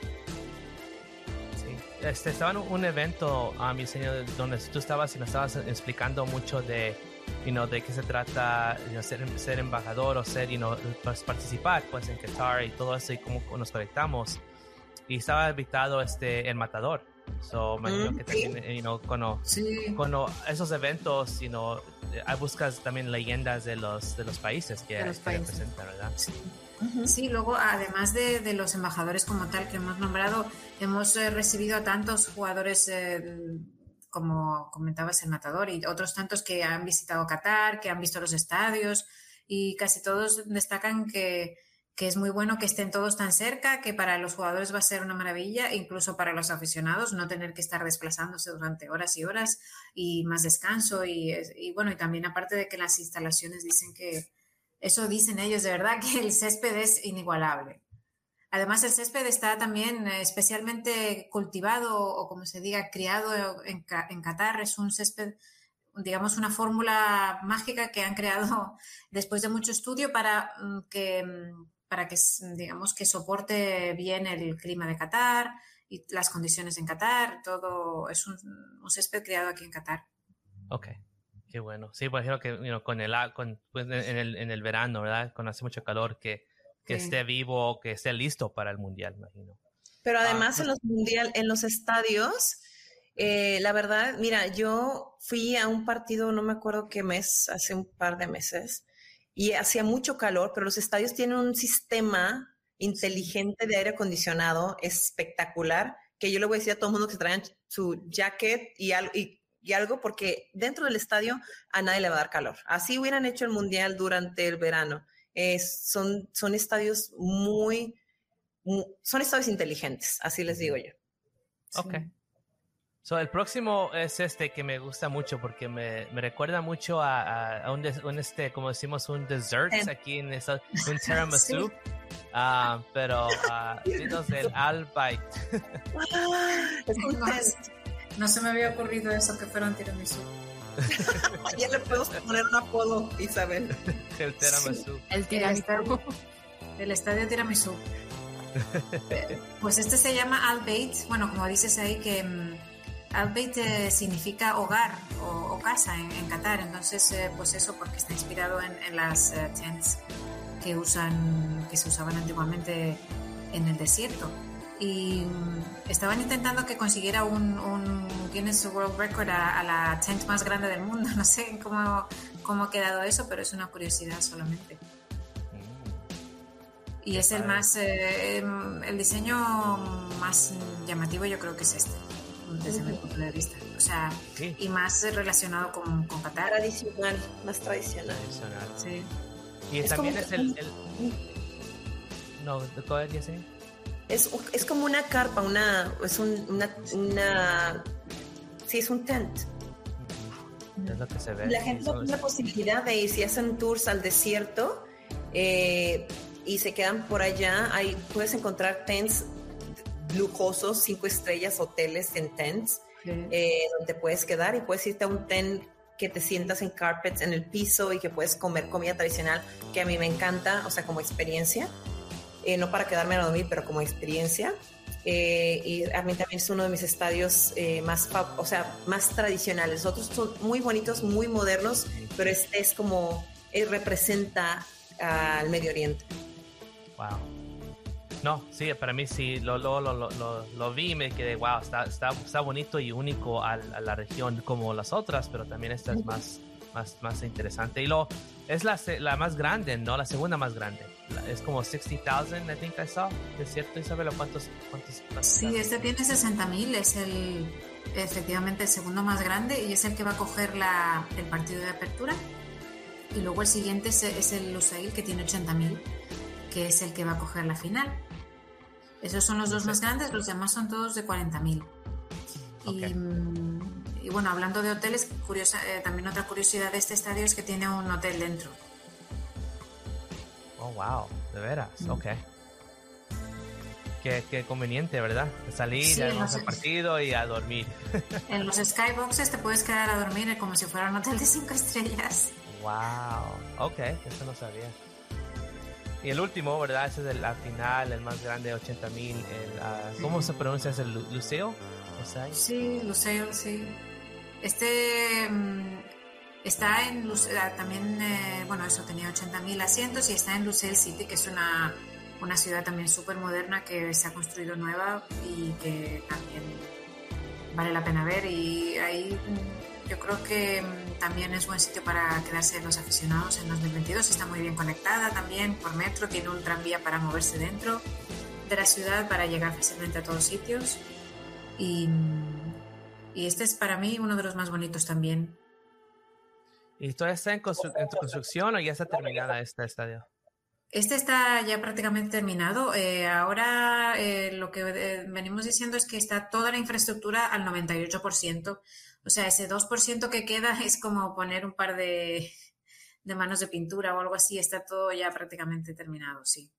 Sí, este, estaba en un evento a mi señor donde tú estabas y nos estabas explicando mucho de, you know, de qué se trata, you know, ser, ser embajador o ser, you know, participar pues en Qatar y todo eso y cómo nos conectamos, y estaba invitado este el matador. So me imagino mm, que sí. también, you know, cuando, sí. cuando esos eventos, you know, buscas también leyendas de los de los países que, los que países. representan, ¿verdad? Sí. Uh-huh. Sí, luego además de, de los embajadores como tal que hemos nombrado, hemos eh, recibido a tantos jugadores eh, como comentabas el matador y otros tantos que han visitado Qatar, que han visto los estadios, y casi todos destacan que que es muy bueno que estén todos tan cerca, que para los jugadores va a ser una maravilla, incluso para los aficionados, no tener que estar desplazándose durante horas y horas y más descanso. Y, y bueno, y también aparte de que las instalaciones dicen que, eso dicen ellos de verdad, que el césped es inigualable. Además, el césped está también especialmente cultivado o como se diga, criado en, en Qatar. Es un césped, digamos, una fórmula mágica que han creado después de mucho estudio para que... para que, digamos, que soporte bien el clima de Qatar y las condiciones en Qatar. Todo es un, un césped creado aquí en Qatar. Ok, qué bueno. Sí, por ejemplo, que you know, con el, con, pues, en, el, en el verano, ¿verdad? Cuando hace mucho calor, que, que sí. esté vivo, que esté listo para el Mundial, imagino. Pero además ah, en los mundial, en los estadios, eh, la verdad, mira, yo fui a un partido, no me acuerdo qué mes, hace un par de meses, y hacía mucho calor, pero los estadios tienen un sistema inteligente de aire acondicionado espectacular, que yo le voy a decir a todo el mundo que traigan su jacket y, al, y, y algo, porque dentro del estadio a nadie le va a dar calor. Así hubieran hecho el Mundial durante el verano. Eh, son, son estadios muy, muy... Son estadios inteligentes, así les digo yo. Ok. Sí. So, el próximo es este que me gusta mucho porque me, me recuerda mucho a, a, a un, des, un este, como decimos, un dessert aquí en Estados Unidos, un tiramisú, sí. uh, pero uh, menos del Al Bait. No, no se me había ocurrido eso, que fuera un tiramisú. Ya le podemos poner un apodo, Isabel. El tiramisú. Sí, el tiramisú. El estadio tiramisú. Pues este se llama Al Bait, bueno, como dices ahí que... Al Bait eh, significa hogar o, o casa en, en Qatar, entonces eh, pues eso porque está inspirado en, en las uh, tents que usan que se usaban antiguamente en el desierto. y estaban intentando que consiguiera un, un Guinness World Record a, a la tent más grande del mundo. No sé cómo, cómo ha quedado eso, pero es una curiosidad solamente. Y es el más eh, el diseño más llamativo, yo creo que es este, desde mi punto de vista. O sea, sí. Y más relacionado con, con Qatar. Tradicional, más tradicional. tradicional. Sí. Y es también es el, el... No, ¿todo el día sí? Es, es como una carpa, una es un, una, una... Sí, es un tent. Es lo que se ve. La gente tiene la posibilidad de ir, si hacen tours al desierto eh, y se quedan por allá, ahí puedes encontrar tents lujosos, cinco estrellas, hoteles en tents. Eh, donde puedes quedar y puedes irte a un tent que te sientas en carpets en el piso y que puedes comer comida tradicional, que a mí me encanta, o sea, como experiencia, eh, no para quedarme a dormir, pero como experiencia. Eh, y a mí también es uno de mis estadios eh, más, o sea, más tradicionales. Otros son muy bonitos, muy modernos, pero este es como, él representa al Medio Oriente. Wow. No, sí, para mí sí, lo, lo, lo, lo, lo vi y me quedé, wow, está, está, está bonito y único a, a la región como las otras, pero también esta es más, más, más interesante. Y lo, es la, la más grande, ¿no? La segunda más grande. La, es como sixty thousand, I think I saw. ¿Es cierto, Isabel? ¿Cuántos? cuántos, cuántos sí, este tiene sixty thousand, es el, efectivamente el segundo más grande y es el que va a coger la, el partido de apertura. Y luego el siguiente es, es el Lusail, que tiene eighty thousand, que es el que va a coger la final. Esos son los dos más grandes, los demás son todos de cuarenta mil. Okay. Y, y bueno, hablando de hoteles, curiosa, eh, también otra curiosidad de este estadio es que tiene un hotel dentro. Oh, wow, de veras, mm. Ok. Qué, qué conveniente, ¿verdad? Salir, sí, además al partido y a dormir. En los skyboxes te puedes quedar a dormir como si fuera un hotel de cinco estrellas. Wow, ok, eso no sabía. Y el último, ¿verdad? Ese es el, la final, el más grande, eighty thousand. Uh, ¿Cómo se pronuncia? ¿Es el Luseo? ¿Luseo? Sí, Luseo, sí. Este um, está en Luseo, también, eh, bueno, eso tenía eighty thousand asientos y está en Museo City, que es una, una ciudad también súper moderna que se ha construido nueva y que también vale la pena ver. Y ahí yo creo que también es buen sitio para quedarse los aficionados en twenty twenty-two. Está muy bien conectada también por metro, tiene un tranvía para moverse dentro de la ciudad para llegar fácilmente a todos sitios y, y este es para mí uno de los más bonitos también. ¿Y todavía está en, constru- en construcción o ya está terminada este estadio? Este está ya prácticamente terminado. Eh, ahora eh, lo que eh, venimos diciendo es que está toda la infraestructura al ninety-eight percent. O sea, ese two percent que queda es como poner un par de, de manos de pintura o algo así. Está todo ya prácticamente terminado, sí.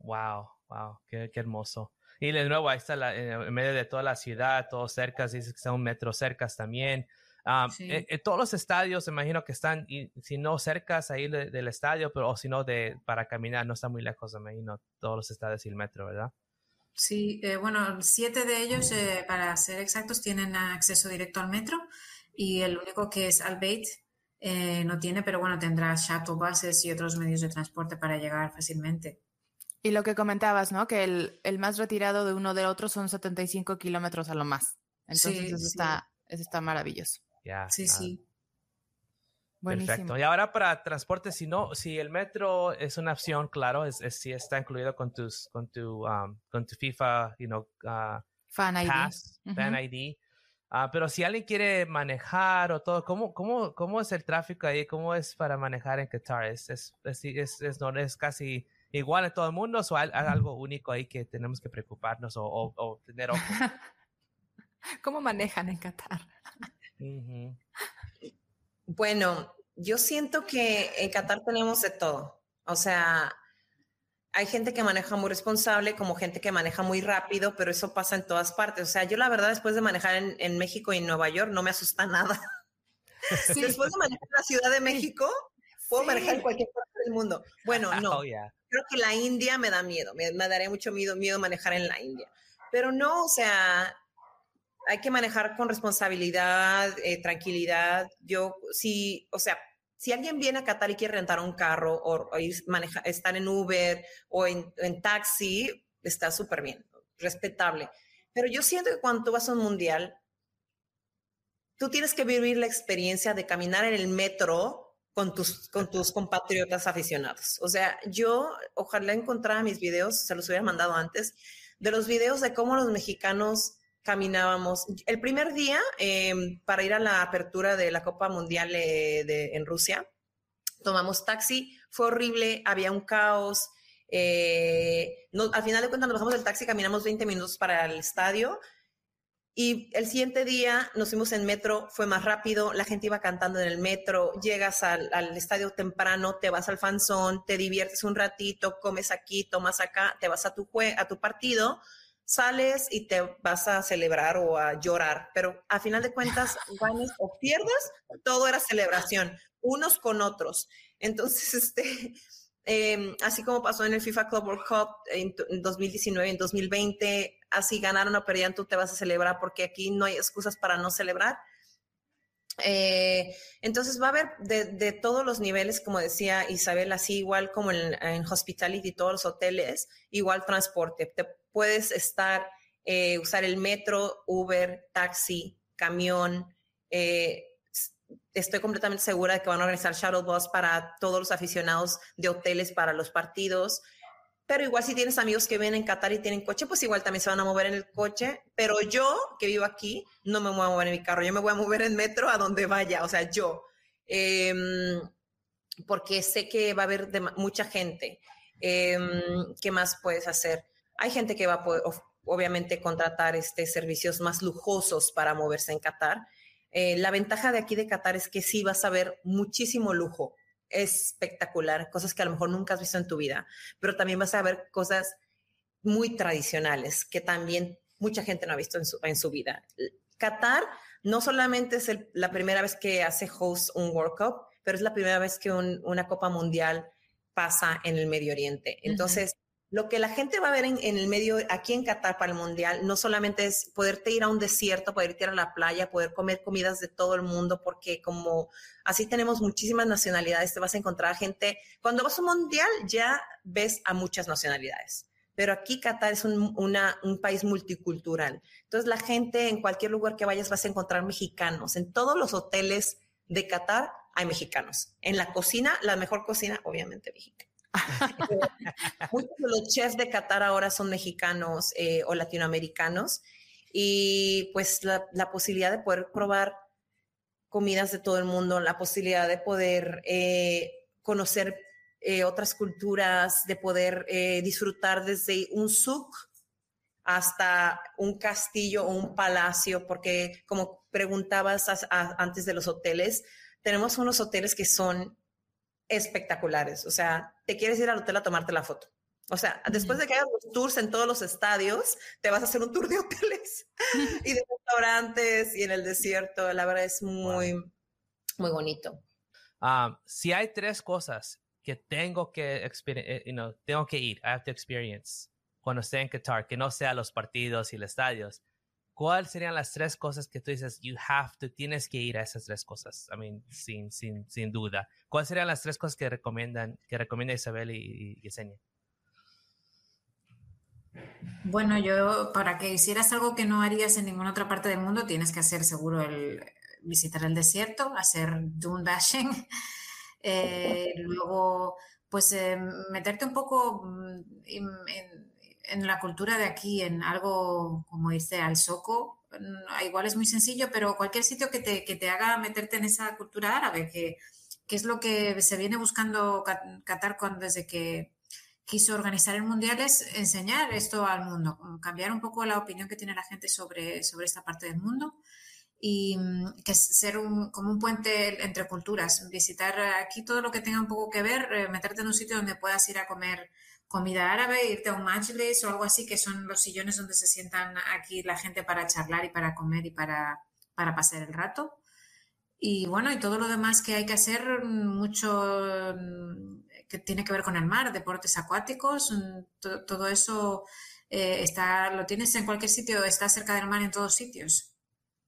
Wow, wow, qué, qué hermoso. Y de nuevo, ahí está la, en medio de toda la ciudad, todo cerca, dice que está un metro cerca también. Um, sí. eh, eh, todos los estadios, imagino que están, y, si no cercas ahí de, del estadio, pero o si no de, para caminar, no está muy lejos, imagino, todos los estadios y el metro, ¿verdad? Sí, eh, bueno, siete de ellos, eh, para ser exactos, tienen acceso directo al metro y el único que es Al Bait eh, no tiene, pero bueno, tendrá shuttle buses y otros medios de transporte para llegar fácilmente. Y lo que comentabas, ¿no? Que el, el más retirado de uno del otro son setenta y cinco kilómetros a lo más. Entonces sí, eso, sí. Está, eso está maravilloso. Yeah, sí, claro. Sí. Buenísimo. Perfecto. Y ahora para transporte, si no, si el metro es una opción, claro, es, es si está incluido con tus, con tu, um, con tu FIFA, you know, uh, fan I D, pass, uh-huh. fan I D. Uh, pero si alguien quiere manejar o todo, ¿cómo, cómo, cómo es el tráfico ahí? ¿Cómo es para manejar en Qatar? Es, es, es, es, es, no, es casi igual en todo el mundo, o hay, hay algo único ahí que tenemos que preocuparnos o, o, o tener ojo. ¿Cómo manejan en Qatar? Uh-huh. Bueno, yo siento que en Qatar tenemos de todo. O sea, hay gente que maneja muy responsable, como gente que maneja muy rápido, pero eso pasa en todas partes. O sea, yo la verdad, después de manejar en, en México y en Nueva York, no me asusta nada. Sí. Después de manejar en la Ciudad de México, puedo sí. manejar en cualquier parte del mundo. Bueno, no. Oh, yeah. Creo que la India me da miedo. Me, me daría mucho miedo, miedo manejar en la India. Pero no, o sea... Hay que manejar con responsabilidad, eh, tranquilidad. Yo, si, o sea, si alguien viene a Qatar y quiere rentar un carro o, o ir maneja, estar en Uber o en, en taxi, está súper bien. respetable. Pero yo siento que cuando tú vas a un mundial, tú tienes que vivir la experiencia de caminar en el metro con tus, con tus compatriotas aficionados. O sea, yo ojalá encontrara mis videos, se los hubiera mandado antes, de los videos de cómo los mexicanos caminábamos. El primer día, eh, para ir a la apertura de la Copa Mundial eh, de, en Rusia, tomamos taxi, fue horrible, había un caos. Eh, no, al final de cuentas nos bajamos del taxi, caminamos veinte minutos para el estadio y el siguiente día nos fuimos en metro, fue más rápido, la gente iba cantando en el metro, llegas al, al estadio temprano, te vas al fanzón, te diviertes un ratito, comes aquí, tomas acá, te vas a tu, jue- a tu partido, sales y te vas a celebrar o a llorar, pero al final de cuentas ganes o pierdas, todo era celebración, unos con otros. Entonces este... Eh, así como pasó en el FIFA Club World Cup en, en dos mil diecinueve, en dos mil veinte, así ganaron o perdían, tú te vas a celebrar porque aquí no hay excusas para no celebrar. Eh, entonces va a haber de, de todos los niveles, como decía Isabel, así igual como en, en hospitality, todos los hoteles, igual transporte. Te puedes estar, eh, usar el metro, Uber, taxi, camión, eh, estoy completamente segura de que van a organizar shuttle bus para todos los aficionados de hoteles para los partidos. Pero igual si tienes amigos que viven en Qatar y tienen coche, pues igual también se van a mover en el coche. Pero yo, que vivo aquí, no me voy a mover en mi carro. Yo me voy a mover en metro a donde vaya. O sea, yo. Eh, porque sé que va a haber de, mucha gente. Eh, ¿Qué más puedes hacer? Hay gente que va a poder, obviamente, contratar este, servicios más lujosos para moverse en Qatar. Eh, la ventaja de aquí de Qatar es que sí vas a ver muchísimo lujo, espectacular, cosas que a lo mejor nunca has visto en tu vida, pero también vas a ver cosas muy tradicionales que también mucha gente no ha visto en su, en su vida. Qatar no solamente es el, la primera vez que hace host un World Cup, pero es la primera vez que un, una Copa Mundial pasa en el Medio Oriente. Entonces, uh-huh. Lo que la gente va a ver en, en el medio, aquí en Qatar para el Mundial, no solamente es poderte ir a un desierto, poderte ir a la playa, poder comer comidas de todo el mundo, porque como así tenemos muchísimas nacionalidades, te vas a encontrar gente. Cuando vas a un Mundial ya ves a muchas nacionalidades, pero aquí Qatar es un, una, un país multicultural. Entonces la gente en cualquier lugar que vayas vas a encontrar mexicanos. En todos los hoteles de Qatar hay mexicanos. En la cocina, la mejor cocina, obviamente mexicana. Muchos de los chefs de Qatar ahora son mexicanos eh, o latinoamericanos y pues la, la posibilidad de poder probar comidas de todo el mundo, la posibilidad de poder eh, conocer eh, otras culturas, de poder eh, disfrutar desde un souk hasta un castillo o un palacio, porque como preguntabas a, a, antes de los hoteles, tenemos unos hoteles que son espectaculares, o sea, te quieres ir al hotel a tomarte la foto, o sea, después de que hagas los tours en todos los estadios, te vas a hacer un tour de hoteles y de restaurantes y en el desierto, la verdad es muy, wow. Muy bonito. Um, si hay tres cosas que tengo que, exper- you know, tengo que ir, I have to experience, cuando esté en Qatar, que no sean los partidos y los estadios, ¿cuáles serían las tres cosas que tú dices, you have to, tienes que ir a esas tres cosas? I mean, sin, sin, sin duda. ¿Cuáles serían las tres cosas que recomiendan, que recomienda Isabel y, y Yesenia? Bueno, yo, para que hicieras algo que no harías en ninguna otra parte del mundo, tienes que hacer seguro el visitar el desierto, hacer dune dashing, eh, luego, pues, eh, meterte un poco en... en en la cultura de aquí, en algo, como dice Al Soco, igual es muy sencillo, pero cualquier sitio que te, que te haga meterte en esa cultura árabe, que, que es lo que se viene buscando Qatar cuando, desde que quiso organizar el Mundial, es enseñar esto al mundo, cambiar un poco la opinión que tiene la gente sobre, sobre esta parte del mundo y que ser un, como un puente entre culturas, visitar aquí todo lo que tenga un poco que ver, meterte en un sitio donde puedas ir a comer comida árabe, irte a un majlis o algo así, que son los sillones donde se sientan aquí la gente para charlar y para comer y para, para pasar el rato. Y bueno, y todo lo demás que hay que hacer, mucho que tiene que ver con el mar, deportes acuáticos, todo, todo eso eh, está, lo tienes en cualquier sitio, está cerca del mar en todos sitios.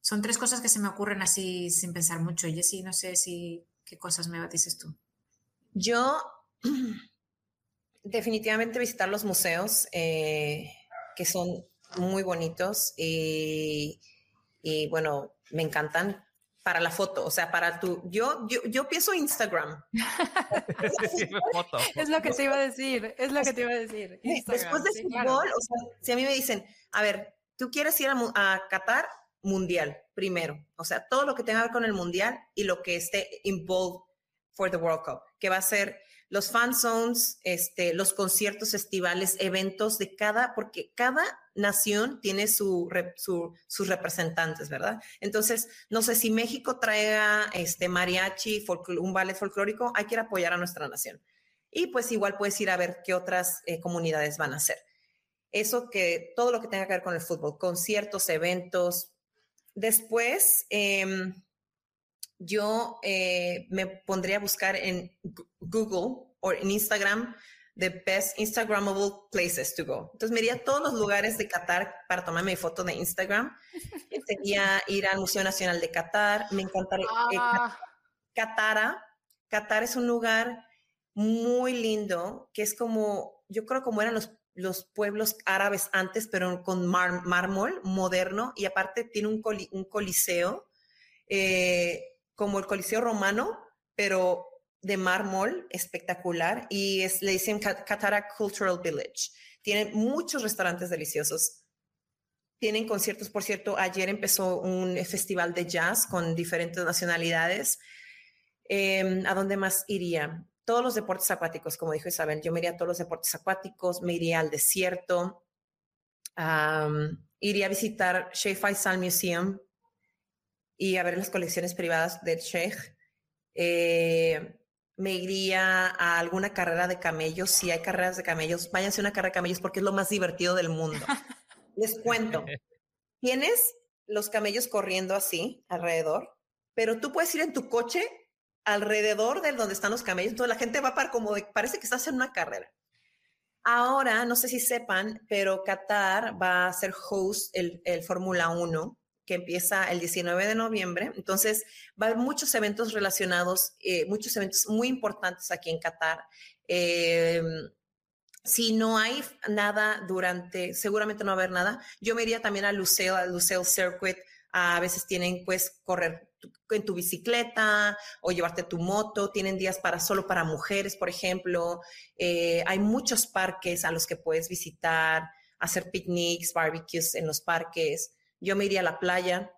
Son tres cosas que se me ocurren así sin pensar mucho. Jessy, no sé si qué cosas me dices tú. Yo... definitivamente visitar los museos eh, que son muy bonitos y, y bueno, me encantan para la foto, o sea, para tu... Yo yo, yo pienso Instagram. Sí, foto. Es lo que te iba a decir, es lo que te iba a decir. Instagram, después de sí, fútbol, claro. O sea, si a mí me dicen, a ver, tú quieres ir a, a Qatar, mundial, primero. O sea, todo lo que tenga que ver con el mundial y lo que esté involved for the World Cup, que va a ser los fan zones, este, los conciertos estivales, eventos de cada, porque cada nación tiene su, su, sus representantes, ¿verdad? Entonces, no sé, si México traiga este, mariachi, un ballet folclórico, hay que ir a apoyar a nuestra nación. Y pues igual puedes ir a ver qué otras eh, comunidades van a hacer. Eso que, todo lo que tenga que ver con el fútbol, conciertos, eventos. Después... Eh, yo eh, me pondría a buscar en Google o en Instagram the best Instagrammable places to go. Entonces me iría a todos los lugares de Qatar para tomarme mi foto de Instagram. Sería ir al Museo Nacional de Qatar. Me encantaría. Ah. Eh, Qatar. Qatar es un lugar muy lindo que es como, yo creo como eran los, los pueblos árabes antes, pero con mar, mármol moderno, y aparte tiene un, coli, un coliseo. Eh, como el Coliseo Romano, pero de mármol, espectacular, y es, le dicen Qatar Cultural Village. Tienen muchos restaurantes deliciosos, tienen conciertos, por cierto, ayer empezó un festival de jazz con diferentes nacionalidades. Eh, ¿a dónde más iría? Todos los deportes acuáticos, como dijo Isabel, yo me iría a todos los deportes acuáticos, me iría al desierto, um, iría a visitar Sheikh Faisal Museum, y a ver las colecciones privadas del Sheikh. Eh, me iría a alguna carrera de camellos. Si hay carreras de camellos, váyanse a una carrera de camellos porque es lo más divertido del mundo. Les cuento. Tienes los camellos corriendo así, alrededor, pero tú puedes ir en tu coche alrededor de donde están los camellos. Entonces la gente va para como, de, parece que estás en una carrera. Ahora, no sé si sepan, pero Qatar va a ser host el, el Fórmula uno. Que empieza el diecinueve de noviembre. Entonces, va a haber muchos eventos relacionados, eh, muchos eventos muy importantes aquí en Qatar. Eh, si no hay nada durante, seguramente no va a haber nada. Yo me iría también al Lusail, al Lusail Circuit. A veces tienen, pues, correr tu, en tu bicicleta o llevarte tu moto. Tienen días para solo para mujeres, por ejemplo. Eh, hay muchos parques a los que puedes visitar, hacer picnics, barbecues en los parques. Yo me iría a la playa.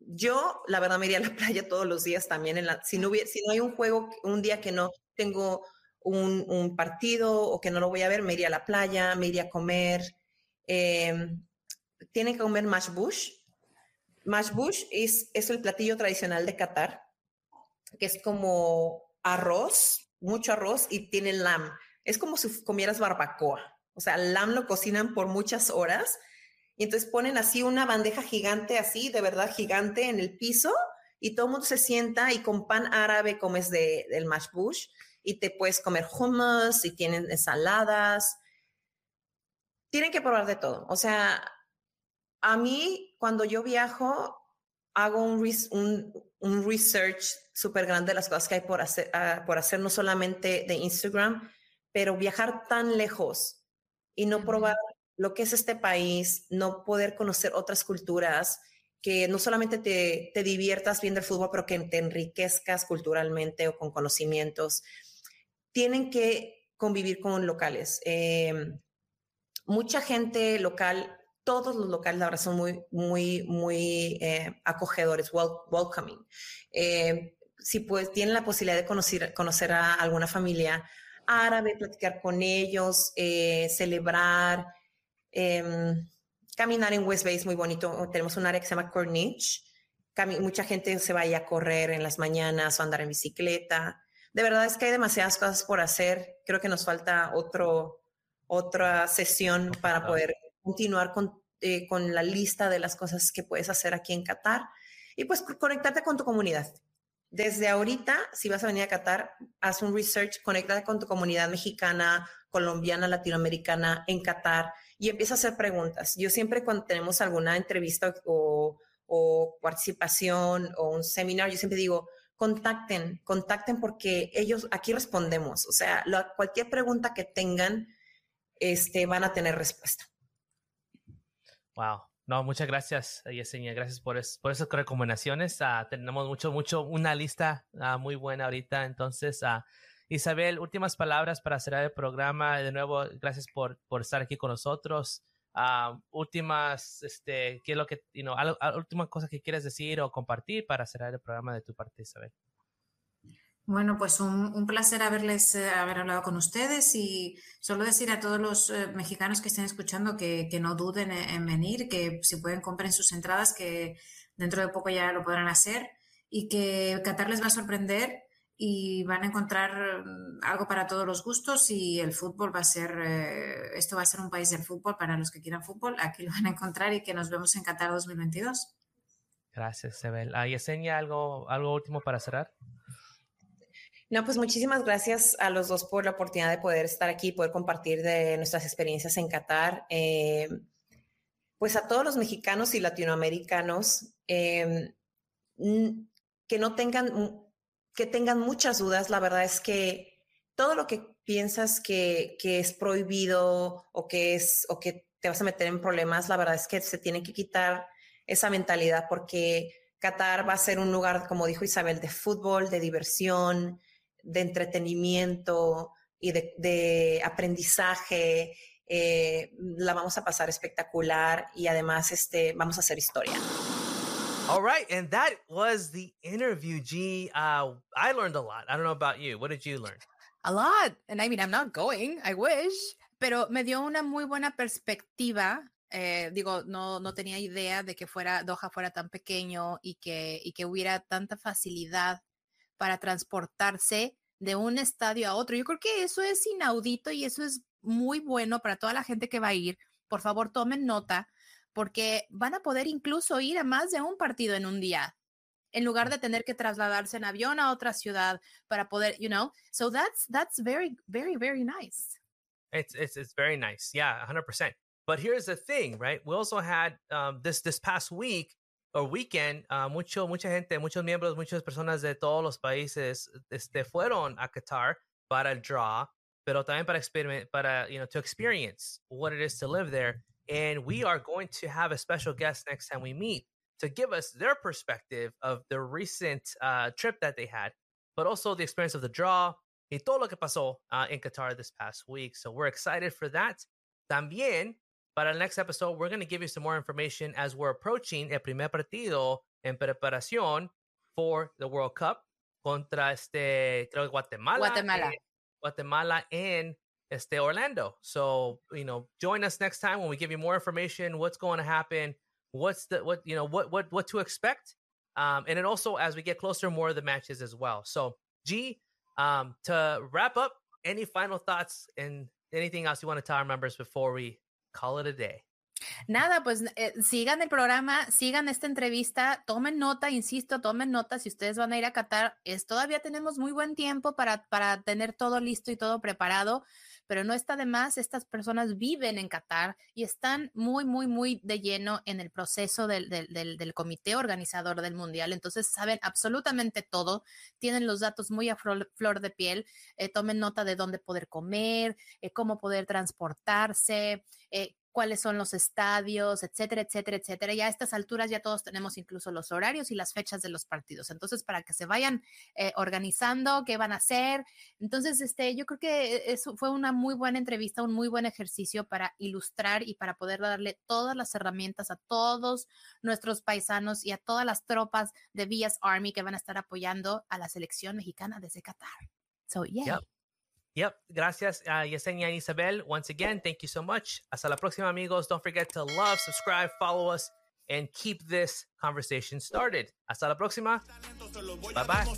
Yo, la verdad, me iría a la playa todos los días también. En la, si, no hubiera, si no hay un juego, un día que no tengo un, un partido o que no lo voy a ver, me iría a la playa, me iría a comer. Eh, tienen que comer mashbush. Mashbush es, es el platillo tradicional de Qatar, que es como arroz, mucho arroz, y tiene lamb. Es como si comieras barbacoa. O sea, el lamb lo cocinan por muchas horas. Y entonces ponen así una bandeja gigante, así, de verdad gigante, en el piso, y todo el mundo se sienta y con pan árabe comes de, del mashbush, y te puedes comer hummus, y tienen ensaladas. Tienen que probar de todo. O sea, a mí, cuando yo viajo, hago un, res, un, un research súper grande de las cosas que hay por hacer, uh, por hacer, no solamente de Instagram, pero viajar tan lejos y no probar lo que es este país, no poder conocer otras culturas, que no solamente te, te diviertas viendo el fútbol, pero que te enriquezcas culturalmente o con conocimientos. Tienen que convivir con locales. Eh, mucha gente local, todos los locales ahora son muy, muy, muy eh, acogedores, wel- welcoming. Eh, si pues tienen la posibilidad de conocer, conocer a alguna familia árabe, platicar con ellos, eh, celebrar. Eh, caminar en West Bay es muy bonito. Tenemos un área que se llama Corniche. Cam- mucha gente se va a correr en las mañanas o andar en bicicleta. De verdad es que hay demasiadas cosas por hacer. Creo que nos falta otro, otra sesión para ah. poder continuar con, eh, con la lista de las cosas que puedes hacer aquí en Qatar. Y pues conectarte con tu comunidad. Desde ahorita, si vas a venir a Qatar, haz un research, conéctate con tu comunidad mexicana, colombiana, latinoamericana en Qatar y empieza a hacer preguntas. Yo siempre cuando tenemos alguna entrevista o, o participación o un seminario, yo siempre digo, contacten, contacten porque ellos aquí respondemos. O sea, la, cualquier pregunta que tengan, este, van a tener respuesta. Wow. No, muchas gracias, Yesenia. Gracias por, es, por esas recomendaciones. Uh, tenemos mucho, mucho, una lista uh, muy buena ahorita. Entonces, uh, Isabel, últimas palabras para cerrar el programa. De nuevo, gracias por, por estar aquí con nosotros. Uh, últimas, este, ¿qué es lo que, you know, algo, última cosa que quieres decir o compartir para cerrar el programa de tu parte, Isabel? Bueno, pues un, un placer haberles eh, haber hablado con ustedes y solo decir a todos los eh, mexicanos que estén escuchando que, que no duden en, en venir, que si pueden compren sus entradas, que dentro de poco ya lo podrán hacer y que Qatar les va a sorprender y van a encontrar algo para todos los gustos y el fútbol va a ser, eh, esto va a ser un país del fútbol para los que quieran fútbol, aquí lo van a encontrar y que nos vemos en Qatar dos mil veintidós. Gracias, Isabel. Ah, Yesenia, ¿algo, algo último para cerrar? No, pues muchísimas gracias a los dos por la oportunidad de poder estar aquí, poder compartir de nuestras experiencias en Qatar. Eh, pues a todos los mexicanos y latinoamericanos eh, que no tengan, que tengan muchas dudas, la verdad es que todo lo que piensas que, que es prohibido o que, es, o que te vas a meter en problemas, la verdad es que se tiene que quitar esa mentalidad porque Qatar va a ser un lugar, como dijo Isabel, de fútbol, de diversión, de entretenimiento y de, de aprendizaje, eh, la vamos a pasar espectacular y además este, vamos a hacer historia. All right, and that was the interview, G. Uh, I learned a lot. I don't know about you. What did you learn? A lot. And I mean, I'm not going, I wish. Pero me dio una muy buena perspectiva. Eh, digo, no, no tenía idea de que fuera, Doha fuera tan pequeño y que, y que hubiera tanta facilidad para transportarse de un estadio a otro. Yo creo que eso es inaudito y eso es muy bueno para toda la gente que va a ir. Por favor, tomen nota porque van a poder incluso ir a más de un partido en un día en lugar de tener que trasladarse en avión a otra ciudad para poder, you know. So that's, that's very, very, very nice. It's, it's, it's very nice. Yeah, one hundred percent. But here's the thing, right? We also had um, this this past week or weekend, uh, mucho mucha gente, muchos miembros, muchas personas de todos los países este, fueron a Qatar para el draw, pero también para experiment, para you know to experience what it is to live there. And we are going to have a special guest next time we meet to give us their perspective of the recent uh, trip that they had, but also the experience of the draw y todo lo que pasó uh, in Qatar this past week. So we're excited for that. También. Para el next episode, we're going to give you some more information as we're approaching el primer partido en preparación for the World Cup contra este, creo que Guatemala. Guatemala. Eh, Guatemala and este Orlando. So, you know, join us next time when we give you more information, what's going to happen, what's the, what, you know, what, what, what to expect. Um, and then also as we get closer, more of the matches as well. So, G, um, to wrap up, any final thoughts and anything else you want to tell our members before we call it a day? Nada, pues eh, sigan el programa, sigan esta entrevista, tomen nota, insisto, tomen nota si ustedes van a ir a Qatar, es, todavía tenemos muy buen tiempo para, para tener todo listo y todo preparado, pero no está de más, estas personas viven en Qatar y están muy, muy, muy de lleno en el proceso del, del, del, del comité organizador del mundial, entonces saben absolutamente todo, tienen los datos muy a flor, flor de piel, eh, tomen nota de dónde poder comer, eh, cómo poder transportarse, eh, cuáles son los estadios, etcétera, etcétera, etcétera. Ya a estas alturas ya todos tenemos incluso los horarios y las fechas de los partidos. Entonces, para que se vayan eh, organizando, qué van a hacer. Entonces, este, yo creo que eso fue una muy buena entrevista, un muy buen ejercicio para ilustrar y para poder darle todas las herramientas a todos nuestros paisanos y a todas las tropas de Villas Army que van a estar apoyando a la selección mexicana desde Qatar. So, yeah. Yep. Yep. Gracias, uh, Yesenia and Isabel. Once again, thank you so much. Hasta la próxima, amigos. Don't forget to love, subscribe, follow us, and keep this conversation started. Hasta la próxima. Bye-bye.